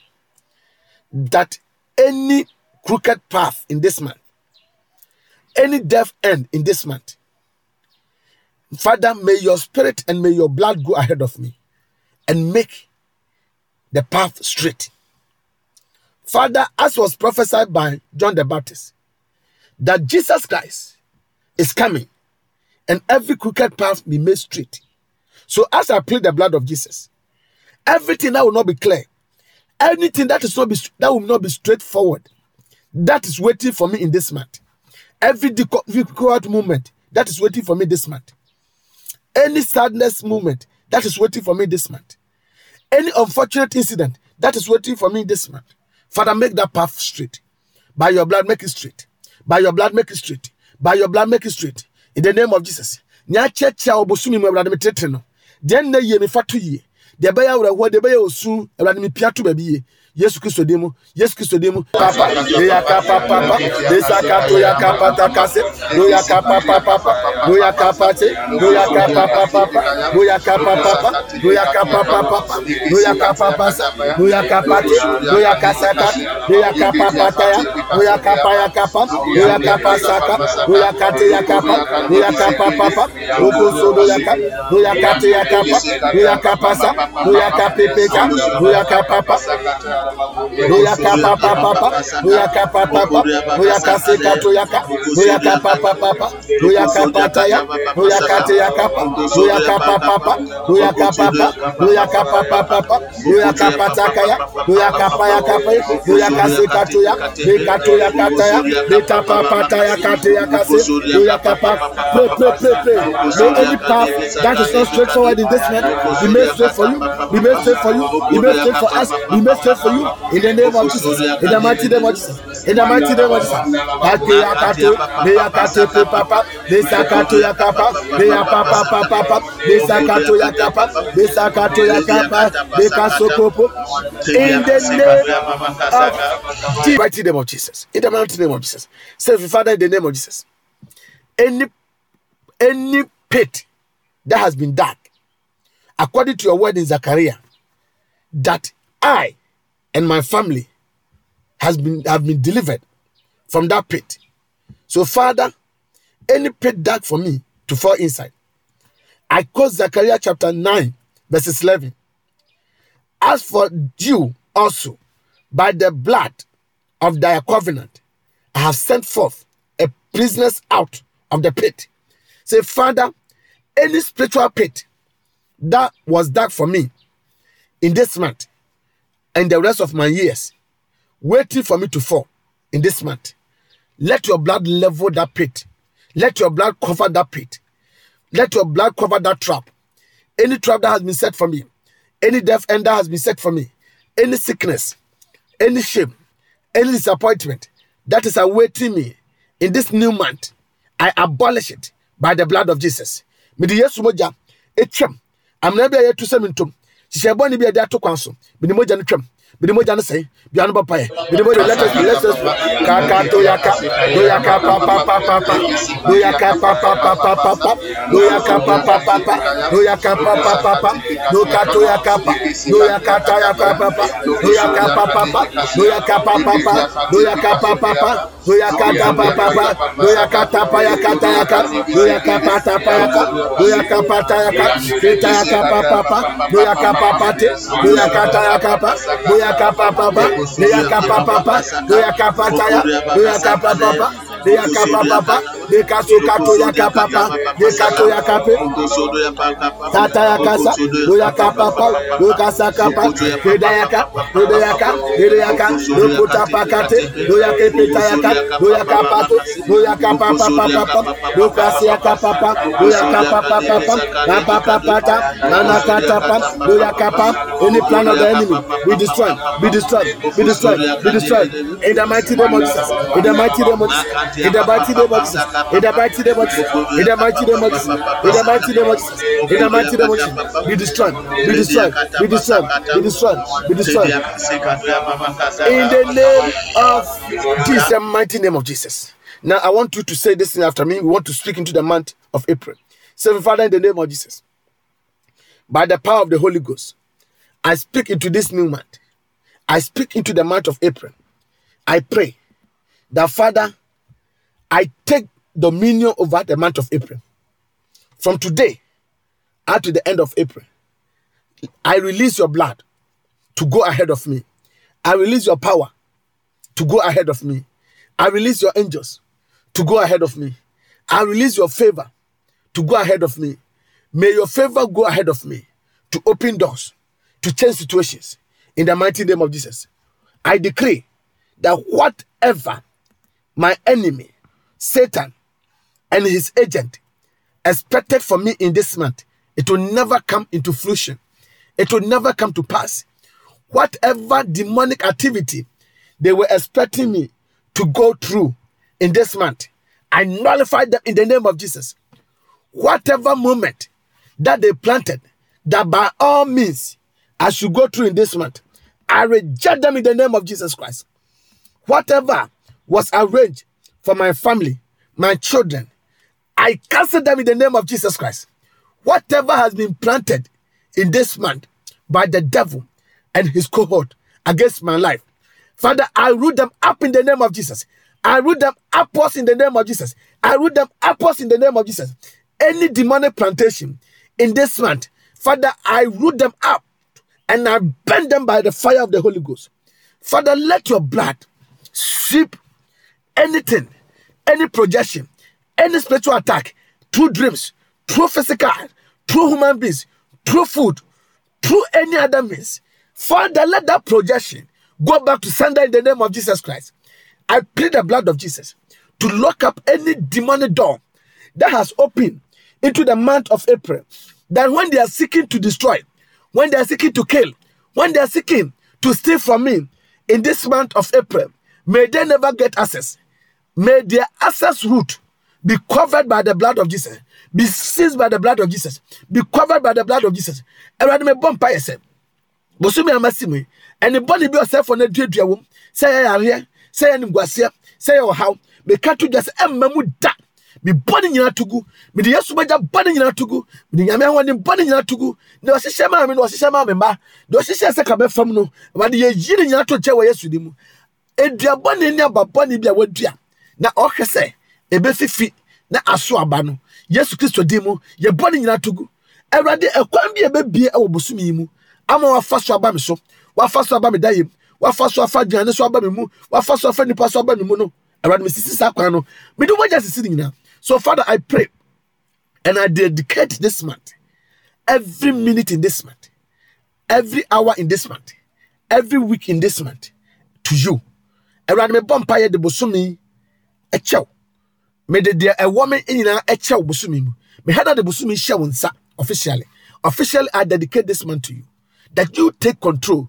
that any crooked path in this month, any deaf end in this month, Father, may your spirit and may your blood go ahead of me and make the path straight. Father, as was prophesied by John the Baptist, that Jesus Christ is coming and every crooked path be made straight. So as I plead the blood of Jesus, everything that will not be clear, anything that will not be straightforward, that is waiting for me in this month. Every difficult moment that is waiting for me this month. Any sadness moment that is waiting for me this month. Any unfortunate incident that is waiting for me this month. Father, make that path straight. By your blood, make it straight. By your blood, make it straight. By your blood, make it straight. In the name of Jesus. Then the year before 2 years, the bayer would the bayer soon around me piatu baby. Yes Christo demo, papa, yaka papa, desaka to yaka patakase, yaka papa papa, yaka pate, yaka papa papa, yaka papa, yaka papa, yaka papa, yaka pate, yaka saka, yaka papa taya, yaka paya kapa, yaka pasaka, yaka te yaka papa, yaka papa, obuso yaka, yaka te yaka papa, yaka pasa, yaka pepeka, yaka papa. Yaka papa papa, yaka papa papa, yaka sekato yaka, yaka papa papa, yaka pataya, yaka te yaka papa, yaka papa papa, yaka papa, yaka papa papa, yaka pataka ya, yaka paya kapa, yaka sekato ya, sekato yaka taya, beta papa taya kate yaka se, yaka papa, play. So any path that is not straightforward in this matter, we make straight for you, we make straight for you, we make straight for us, we make straight for you. In the name of Jesus, in the mighty name of Jesus, in the mighty name of Jesus. Yakato, papa, desakato yakapa, papa papa, desakato yakapa, desakato yakapa, dekasokopo. In the mighty name of Jesus, in the mighty name of Jesus. Say, Father, in the name of Jesus, any pit that has been dug, according to your word in Zechariah, that I and my family have been delivered from that pit. So, Father, any pit dug for me to fall inside. I quote Zechariah chapter 9, verses 11. As for you also, by the blood of thy covenant, I have sent forth a prisoner out of the pit. Say, Father, any spiritual pit that was dug for me in this month, and the rest of my years, waiting for me to fall in this month. Let your blood level that pit. Let your blood cover that pit. Let your blood cover that trap. Any trap that has been set for me, any death end that has been set for me, any sickness, any shame, any disappointment that is awaiting me in this new month, I abolish it by the blood of Jesus. I'm never here to say Shabani be a dear to counsel, Binimujan Trump, Binimujan say, Bian Bapai, Binimujan letters, Kakato Yaka, Doyaka Papa Papa, Doyaka Papa Papa, Doyaka Papa Papa, Doyaka Papa Papa, Dokato Yakapa, Doyaka Tayaka Papa, Doyaka Papa, Doyaka Papa, Doyaka Papa, Doyaka Papa, Doyaka Tapayaka Tayaka, Doyaka Patapayaka, Doyaka Patayaka, Pitayaka Papa, Doyaka Papate, Doyaka Tayakapa, Doyaka Papa, Doyaka Papa, Doyaka Pataya, Doyaka Papa, Doyaka Papa, Doyaka Papa, Doyaka Kape, Tatayaka, Doyaka Papa, Doyaka Kapa, Doyaka, Doyaka, Doyaka, Dokutapakate, Doyaka Pitayaka, Doyaka Pato, Doyaka Papa, Dokasiaka Papa, Doyaka Papa, Papa, Nanakata Papa. Any plan of the enemy, we destroy, be destroyed, be destroyed, be destroyed. In the mighty name of Jesus, in the mighty name of Jesus, in the mighty name of Jesus, in the mighty name of Jesus, in the mighty name of Jesus, in the mighty name of Jesus, in the mighty name of Jesus, be destroyed, be destroyed, be destroyed, be destroyed, be destroyed. In the name of Jesus, the mighty name of Jesus. Now I want you to say this thing after me. We want to speak into the month of April. So, Father, in the name of Jesus, by the power of the Holy Ghost, I speak into this new month. I speak into the month of April. I pray that, Father, I take dominion over the month of April. From today out to the end of April, I release your blood to go ahead of me. I release your power to go ahead of me. I release your angels to go ahead of me. I release your favor to go ahead of me. May your favor go ahead of me to open doors, to change situations. In the mighty name of Jesus, I decree that whatever my enemy, Satan, and his agent expected from me in this month, it will never come into fruition. It will never come to pass. Whatever demonic activity they were expecting me to go through in this month, I nullify them in the name of Jesus. Whatever moment that they planted that by all means I should go through in this month, I reject them in the name of Jesus Christ. Whatever was arranged for my family, my children, I cancel them in the name of Jesus Christ. Whatever has been planted in this month by the devil and his cohort against my life, Father, I root them up in the name of Jesus. I root them upwards in the name of Jesus. I root them upwards in the name of Jesus. Any demonic plantation in this month, Father, I root them up and I burn them by the fire of the Holy Ghost. Father, let your blood sweep anything, any projection, any spiritual attack, through dreams, through physical, through human beings, through food, through any other means. Father, let that projection go back to sender in the name of Jesus Christ. I plead the blood of Jesus to lock up any demonic door that has opened into the month of April, that when they are seeking to destroy, when they are seeking to kill, when they are seeking to steal from me in this month of April, may they never get access. May their access route be covered by the blood of Jesus. Be seized by the blood of Jesus. Be covered by the blood of Jesus. Anybody be yourself on a dream, say I hear, say I'm Guasia, say oh how, may can't you just da. Me burning in to go, me the Yasuba burning in to go, me the Yaman one burning in to go, no Sishama, no Sishama, Mamma, no Sishaka from no, but the Yidin Yato Jawa Yasudimu. And dear Bonnie, but Bonnie be a word dear. Now, okay, say, a befi, now I saw a banner. Yes, Christo Demo, you're burning in to go. I rather a quam be a baby, I will busumimu. I'm our first Abamiso, what first Abamidaim, what first Fadian, so Abamimu, what first of any pass Abamimuno, around Mrs. Sakwano. We do what just sitting now. So, Father, I pray and I dedicate this month, every minute in this month, every hour in this month, every week in this month, to you. Around me bumpire de Bosumi, a chow. May the dear a woman in a chow Bosumi. May Hada de Bosumi Shawansa officially. Officially, I dedicate this month to you. That you take control,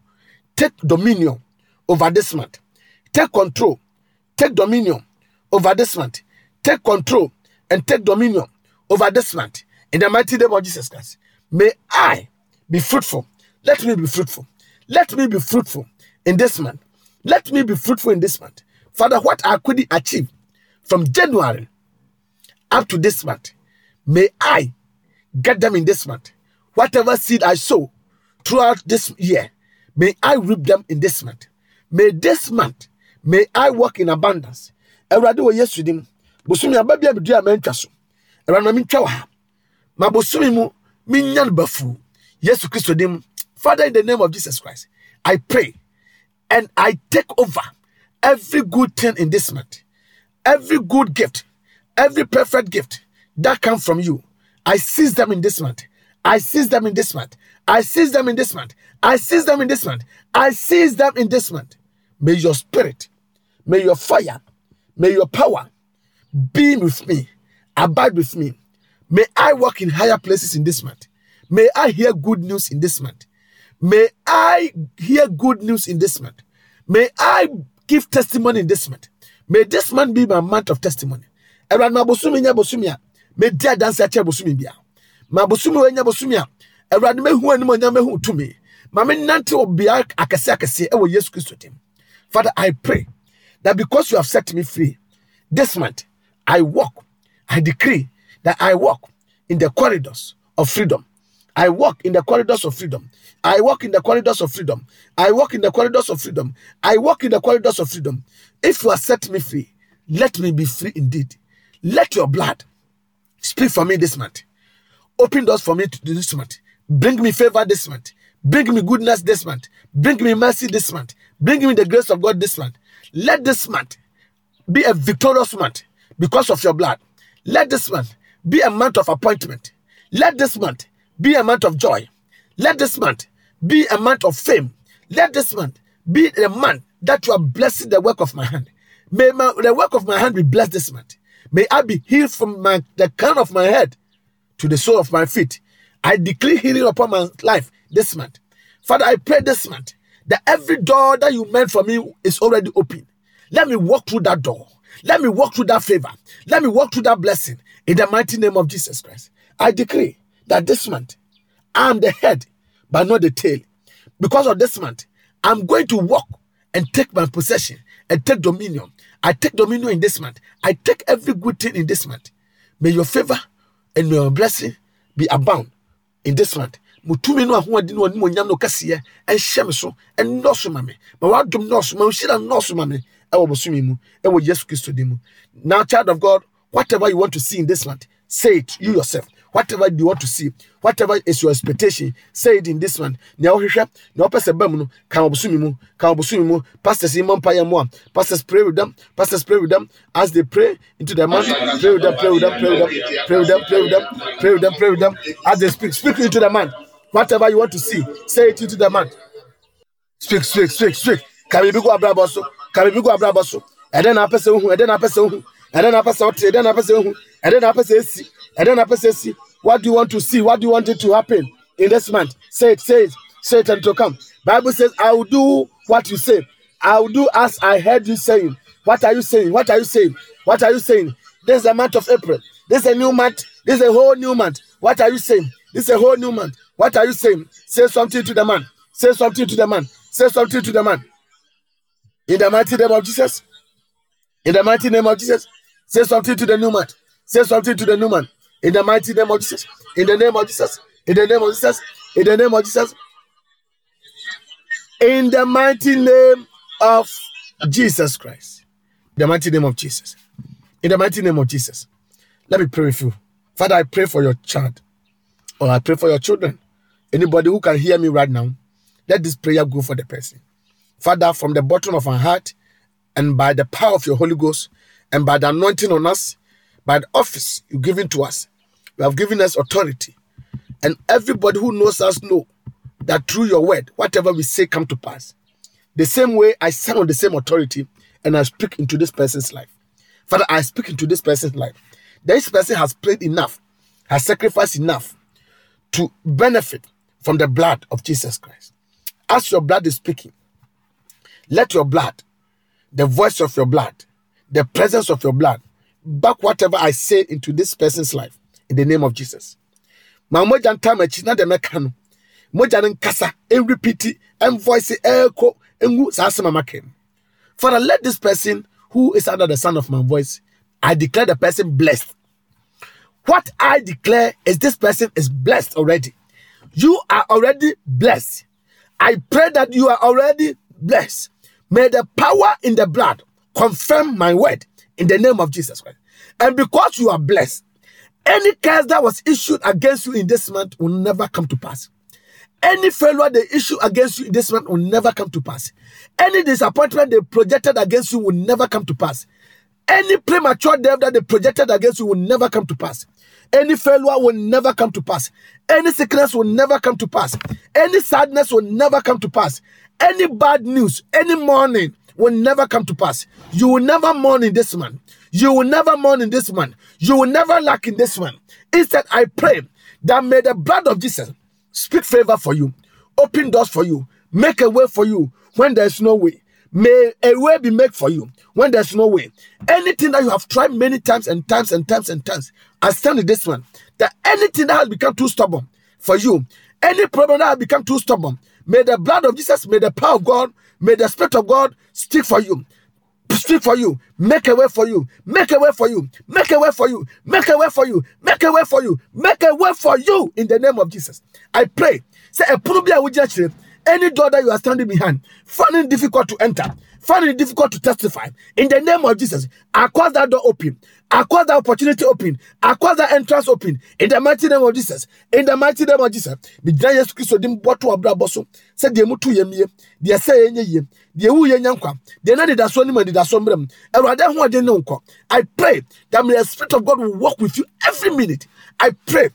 take dominion over this month. Take control, take dominion over this month. Take control and take dominion over this month. In the mighty name of Jesus Christ. May I be fruitful. Let me be fruitful. Let me be fruitful in this month. Let me be fruitful in this month. Father, what I could achieve from January up to this month, may I get them in this month. Whatever seed I sow throughout this year, may I reap them in this month. May this month, may I walk in abundance. Bosumi ababia bedu a mentwa so era na mentwa wa ma bosumi mu minya no bafu Yesu Kristo dem. Father, in the name of Jesus Christ, I pray and I take over every good thing in this month, every good gift, every perfect gift that comes from you. I seize them in this month. I seize them in this month. I seize them in this month. I seize them in this month. I seize them in this month. May your spirit, may your fire, may your power be with me, abide with me. May I walk in higher places in this month. May I hear good news in this month. May I hear good news in this month. May I give testimony in this month. May this month be my month of testimony. Eran mabosumi nya bosumia, me dia dance ache bosumi bia. Mabosumi we nya bosumia, eran me hu animo nya me hu tumi. Ma me nante obia akese akese e wo Yesu Kristo dem. Father, I pray that because you have set me free this month, I walk, I decree that I walk in the corridors of freedom. I walk in the corridors of freedom. I walk in the corridors of freedom. I walk in the corridors of freedom. I walk in the corridors of freedom. If you have set me free, let me be free indeed. Let your blood speak for me this month. Open doors for me to do this month. Bring me favor this month. Bring me goodness this month. Bring me mercy this month. Bring me the grace of God this month. Let this month be a victorious month. Because of your blood, let this month be a month of appointment. Let this month be a month of joy. Let this month be a month of fame. Let this month be the month that you are blessing the work of my hand. May the work of my hand be blessed this month. May I be healed from the crown of my head to the sole of my feet. I declare healing upon my life this month. Father, I pray this month that every door that you meant for me is already open. Let me walk through that door. Let me walk through that favor. Let me walk through that blessing in the mighty name of Jesus Christ. I decree that this month, I'm the head, but not the tail. Because of this month, I'm going to walk and take my possession and take dominion. I take dominion in this month. I take every good thing in this month. May your favor and your blessing be abound in this month. Mutumi no ahu adi no ni monyam no kasiye enhyem so ennoso mame ma wadom noso ma ushira noso mame ewo bosumi mu ewo Jesus Christ de mu. Now, child of God, whatever you want to see in this month, say it you yourself. Whatever you want to see, whatever is your expectation, say it in this month. Now, hwehwe na opese bam no kan obosumi mu pastors in mpaye mo am. Pastors pray with them as they pray into their mouth. Pray with them as they speak into their mouth. Whatever you want to see, say it into the man. Speak. Can we go abraboso? And then I pass. What do you want to see? What do you want it to happen in this month? Say it and to come. Bible says, I will do what you say. I will do as I heard you saying. What are you saying? This is the month of April. This is a new month. This is a whole new month. What are you saying? This is a whole new month. What are you saying? Say something to the man. In the mighty name of Jesus. Say something to the new man. In the mighty name of Jesus. In the name of Jesus. In the mighty name of Jesus Christ. In the mighty name of Jesus. Let me pray with you. Father, I pray for your child. Or I pray for your children. Anybody who can hear me right now, let this prayer go for the person. Father, from the bottom of our heart, and by the power of your Holy Ghost, and by the anointing on us, by the office you've given to us, you have given us authority. And everybody who knows us know that through your word, whatever we say come to pass. The same way I sound the same authority, and I speak into this person's life. Father, I speak into this person's life. This person has prayed enough, has sacrificed enough to benefit from the blood of Jesus Christ. As your blood is speaking, let your blood, the voice of your blood, the presence of your blood, back whatever I say into this person's life, in the name of Jesus. Father, let this person who is under the sound of my voice, I declare the person blessed. What I declare is this person is blessed already. You are already blessed. I pray that you are already blessed. May the power in the blood confirm my word in the name of Jesus Christ. And because you are blessed, any curse that was issued against you in this month will never come to pass. Any failure they issue against you in this month will never come to pass. Any disappointment they projected against you will never come to pass. Any premature death that they projected against you will never come to pass. Any failure will never come to pass. Any sickness will never come to pass. Any sadness will never come to pass. Any bad news, any mourning will never come to pass. You will never mourn in this month. You will never lack in this month. Instead, I pray that may the blood of Jesus speak favor for you, open doors for you, make a way for you when there is no way. May a way be made for you when there's no way. Anything that you have tried many times and times, I stand with this one. That anything that has become too stubborn for you, any problem that has become too stubborn, may the blood of Jesus, may the power of God, may the Spirit of God stick for you. Make a way for you in the name of Jesus. I pray. Say a problem with judgment. Any door that you are standing behind, finding it difficult to enter, finding it difficult to testify, in the name of Jesus, I cause that door open. I cause that opportunity open. I cause that entrance open. In the mighty name of Jesus. I pray that the Spirit of God will walk with you every minute. I pray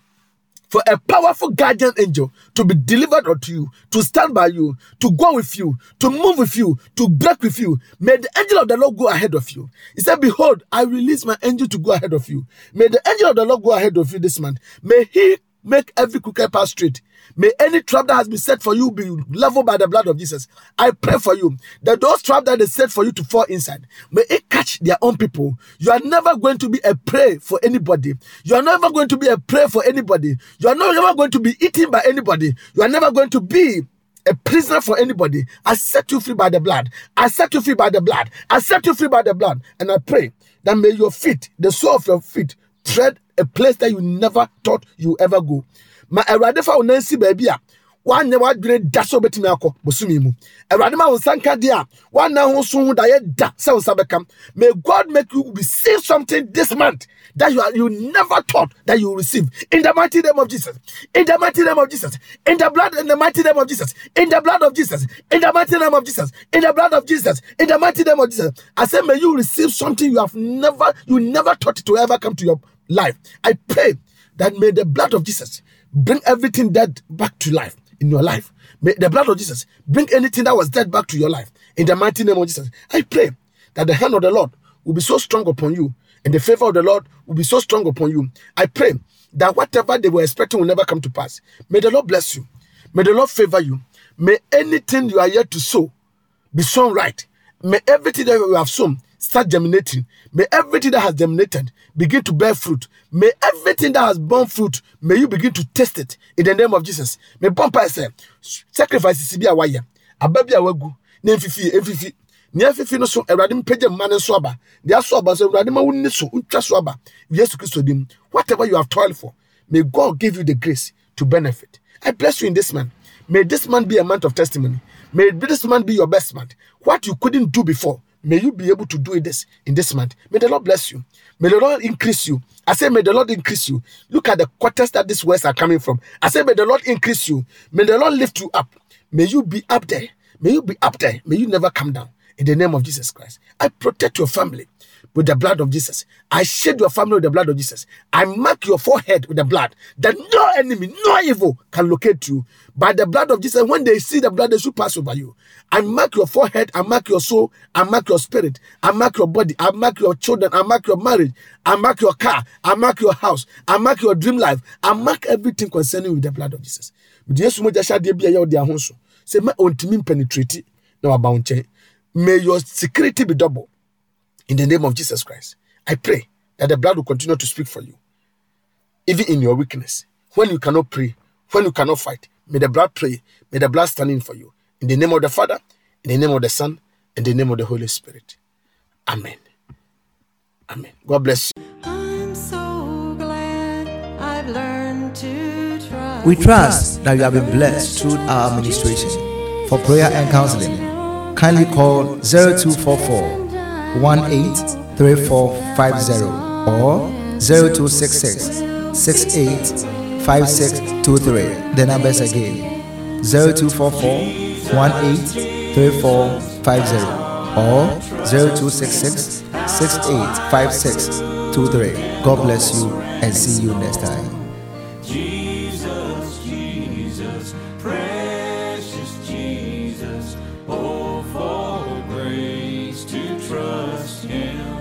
for a powerful guardian angel to be delivered unto you, to stand by you, to go with you, to move with you, to break with you. May the angel of the Lord go ahead of you. He said, behold, I release my angel to go ahead of you. May the angel of the Lord go ahead of you this month. May he Make every crooked path straight. May any trap that has been set for you be leveled by the blood of Jesus. I pray for you that those traps that they set for you to fall inside, may it catch their own people. You are never going to be a prey for anybody. You are never going to be a prey for anybody. You are never going to be eaten by anybody. You are never going to be a prisoner for anybody. I set you free by the blood. I set you free by the blood. I set you free by the blood. And I pray that may your feet, the sole of your feet, tread a place that you never thought you ever go. Ma eradefa onansi baby a wanye wadwene da so betimi akọ bosumi mu erade ma wonsanka de a wanna ho so ho da ye da se wonsabekam. May God make you receive something this month that you never thought that you will receive, in the mighty name of Jesus, in the mighty name of Jesus, in the blood, in the mighty name of Jesus, in the blood of Jesus, in the mighty name of Jesus, in the blood of Jesus, in the mighty name of Jesus. I say may you receive something you never thought to ever come to your life. I pray that may the blood of Jesus bring everything dead back to life in your life. May the blood of Jesus bring anything that was dead back to your life. In the mighty name of Jesus, I pray that the hand of the Lord will be so strong upon you, and the favor of the Lord will be so strong upon you. I pray that whatever they were expecting will never come to pass. May the Lord bless you. May the Lord favor you. May anything you are yet to sow be sown right. May everything that you have sown start germinating. May everything that has germinated begin to bear fruit. May everything that has borne fruit, may you begin to taste it in the name of Jesus. May bumper say, sacrifice be a wire. Ababia wagu, nefifi. Nefifi no so eradim page man and swaba. They are swabas and radima wuniso, ultra swaba. Yes, Christodim. Whatever you have toiled for, may God give you the grace to benefit. I bless you in this month. May this month be a month of testimony. May this month be your best month. What you couldn't do before, may you be able to do this in this month. May the Lord bless you. May the Lord increase you. I say, may the Lord increase you. Look at the quarters that these words are coming from. I say, may the Lord increase you. May the Lord lift you up. May you be up there. May you be up there. May you never come down. In the name of Jesus Christ. I protect your family with the blood of Jesus. I shade your family with the blood of Jesus. I mark your forehead with the blood, that no enemy, no evil can locate you. By the blood of Jesus, when they see the blood, they should pass over you. I mark your forehead, I mark your soul, I mark your spirit, I mark your body, I mark your children, I mark your marriage, I mark your car, I mark your house, I mark your dream life, I mark everything concerning you with the blood of Jesus. May your security be double. In the name of Jesus Christ, I pray that the blood will continue to speak for you. Even in your weakness, when you cannot pray, when you cannot fight, may the blood pray, may the blood stand in for you. In the name of the Father, in the name of the Son, in the name of the Holy Spirit. Amen. Amen. God bless you. I'm so glad I've learned to trust. We trust that you have been blessed through our ministration. For prayer and counseling, kindly call 0244. 183450 or 0266 685623. The numbers again: 0244 183450 or 0266 685623. God bless you and see you next time. Trust Him.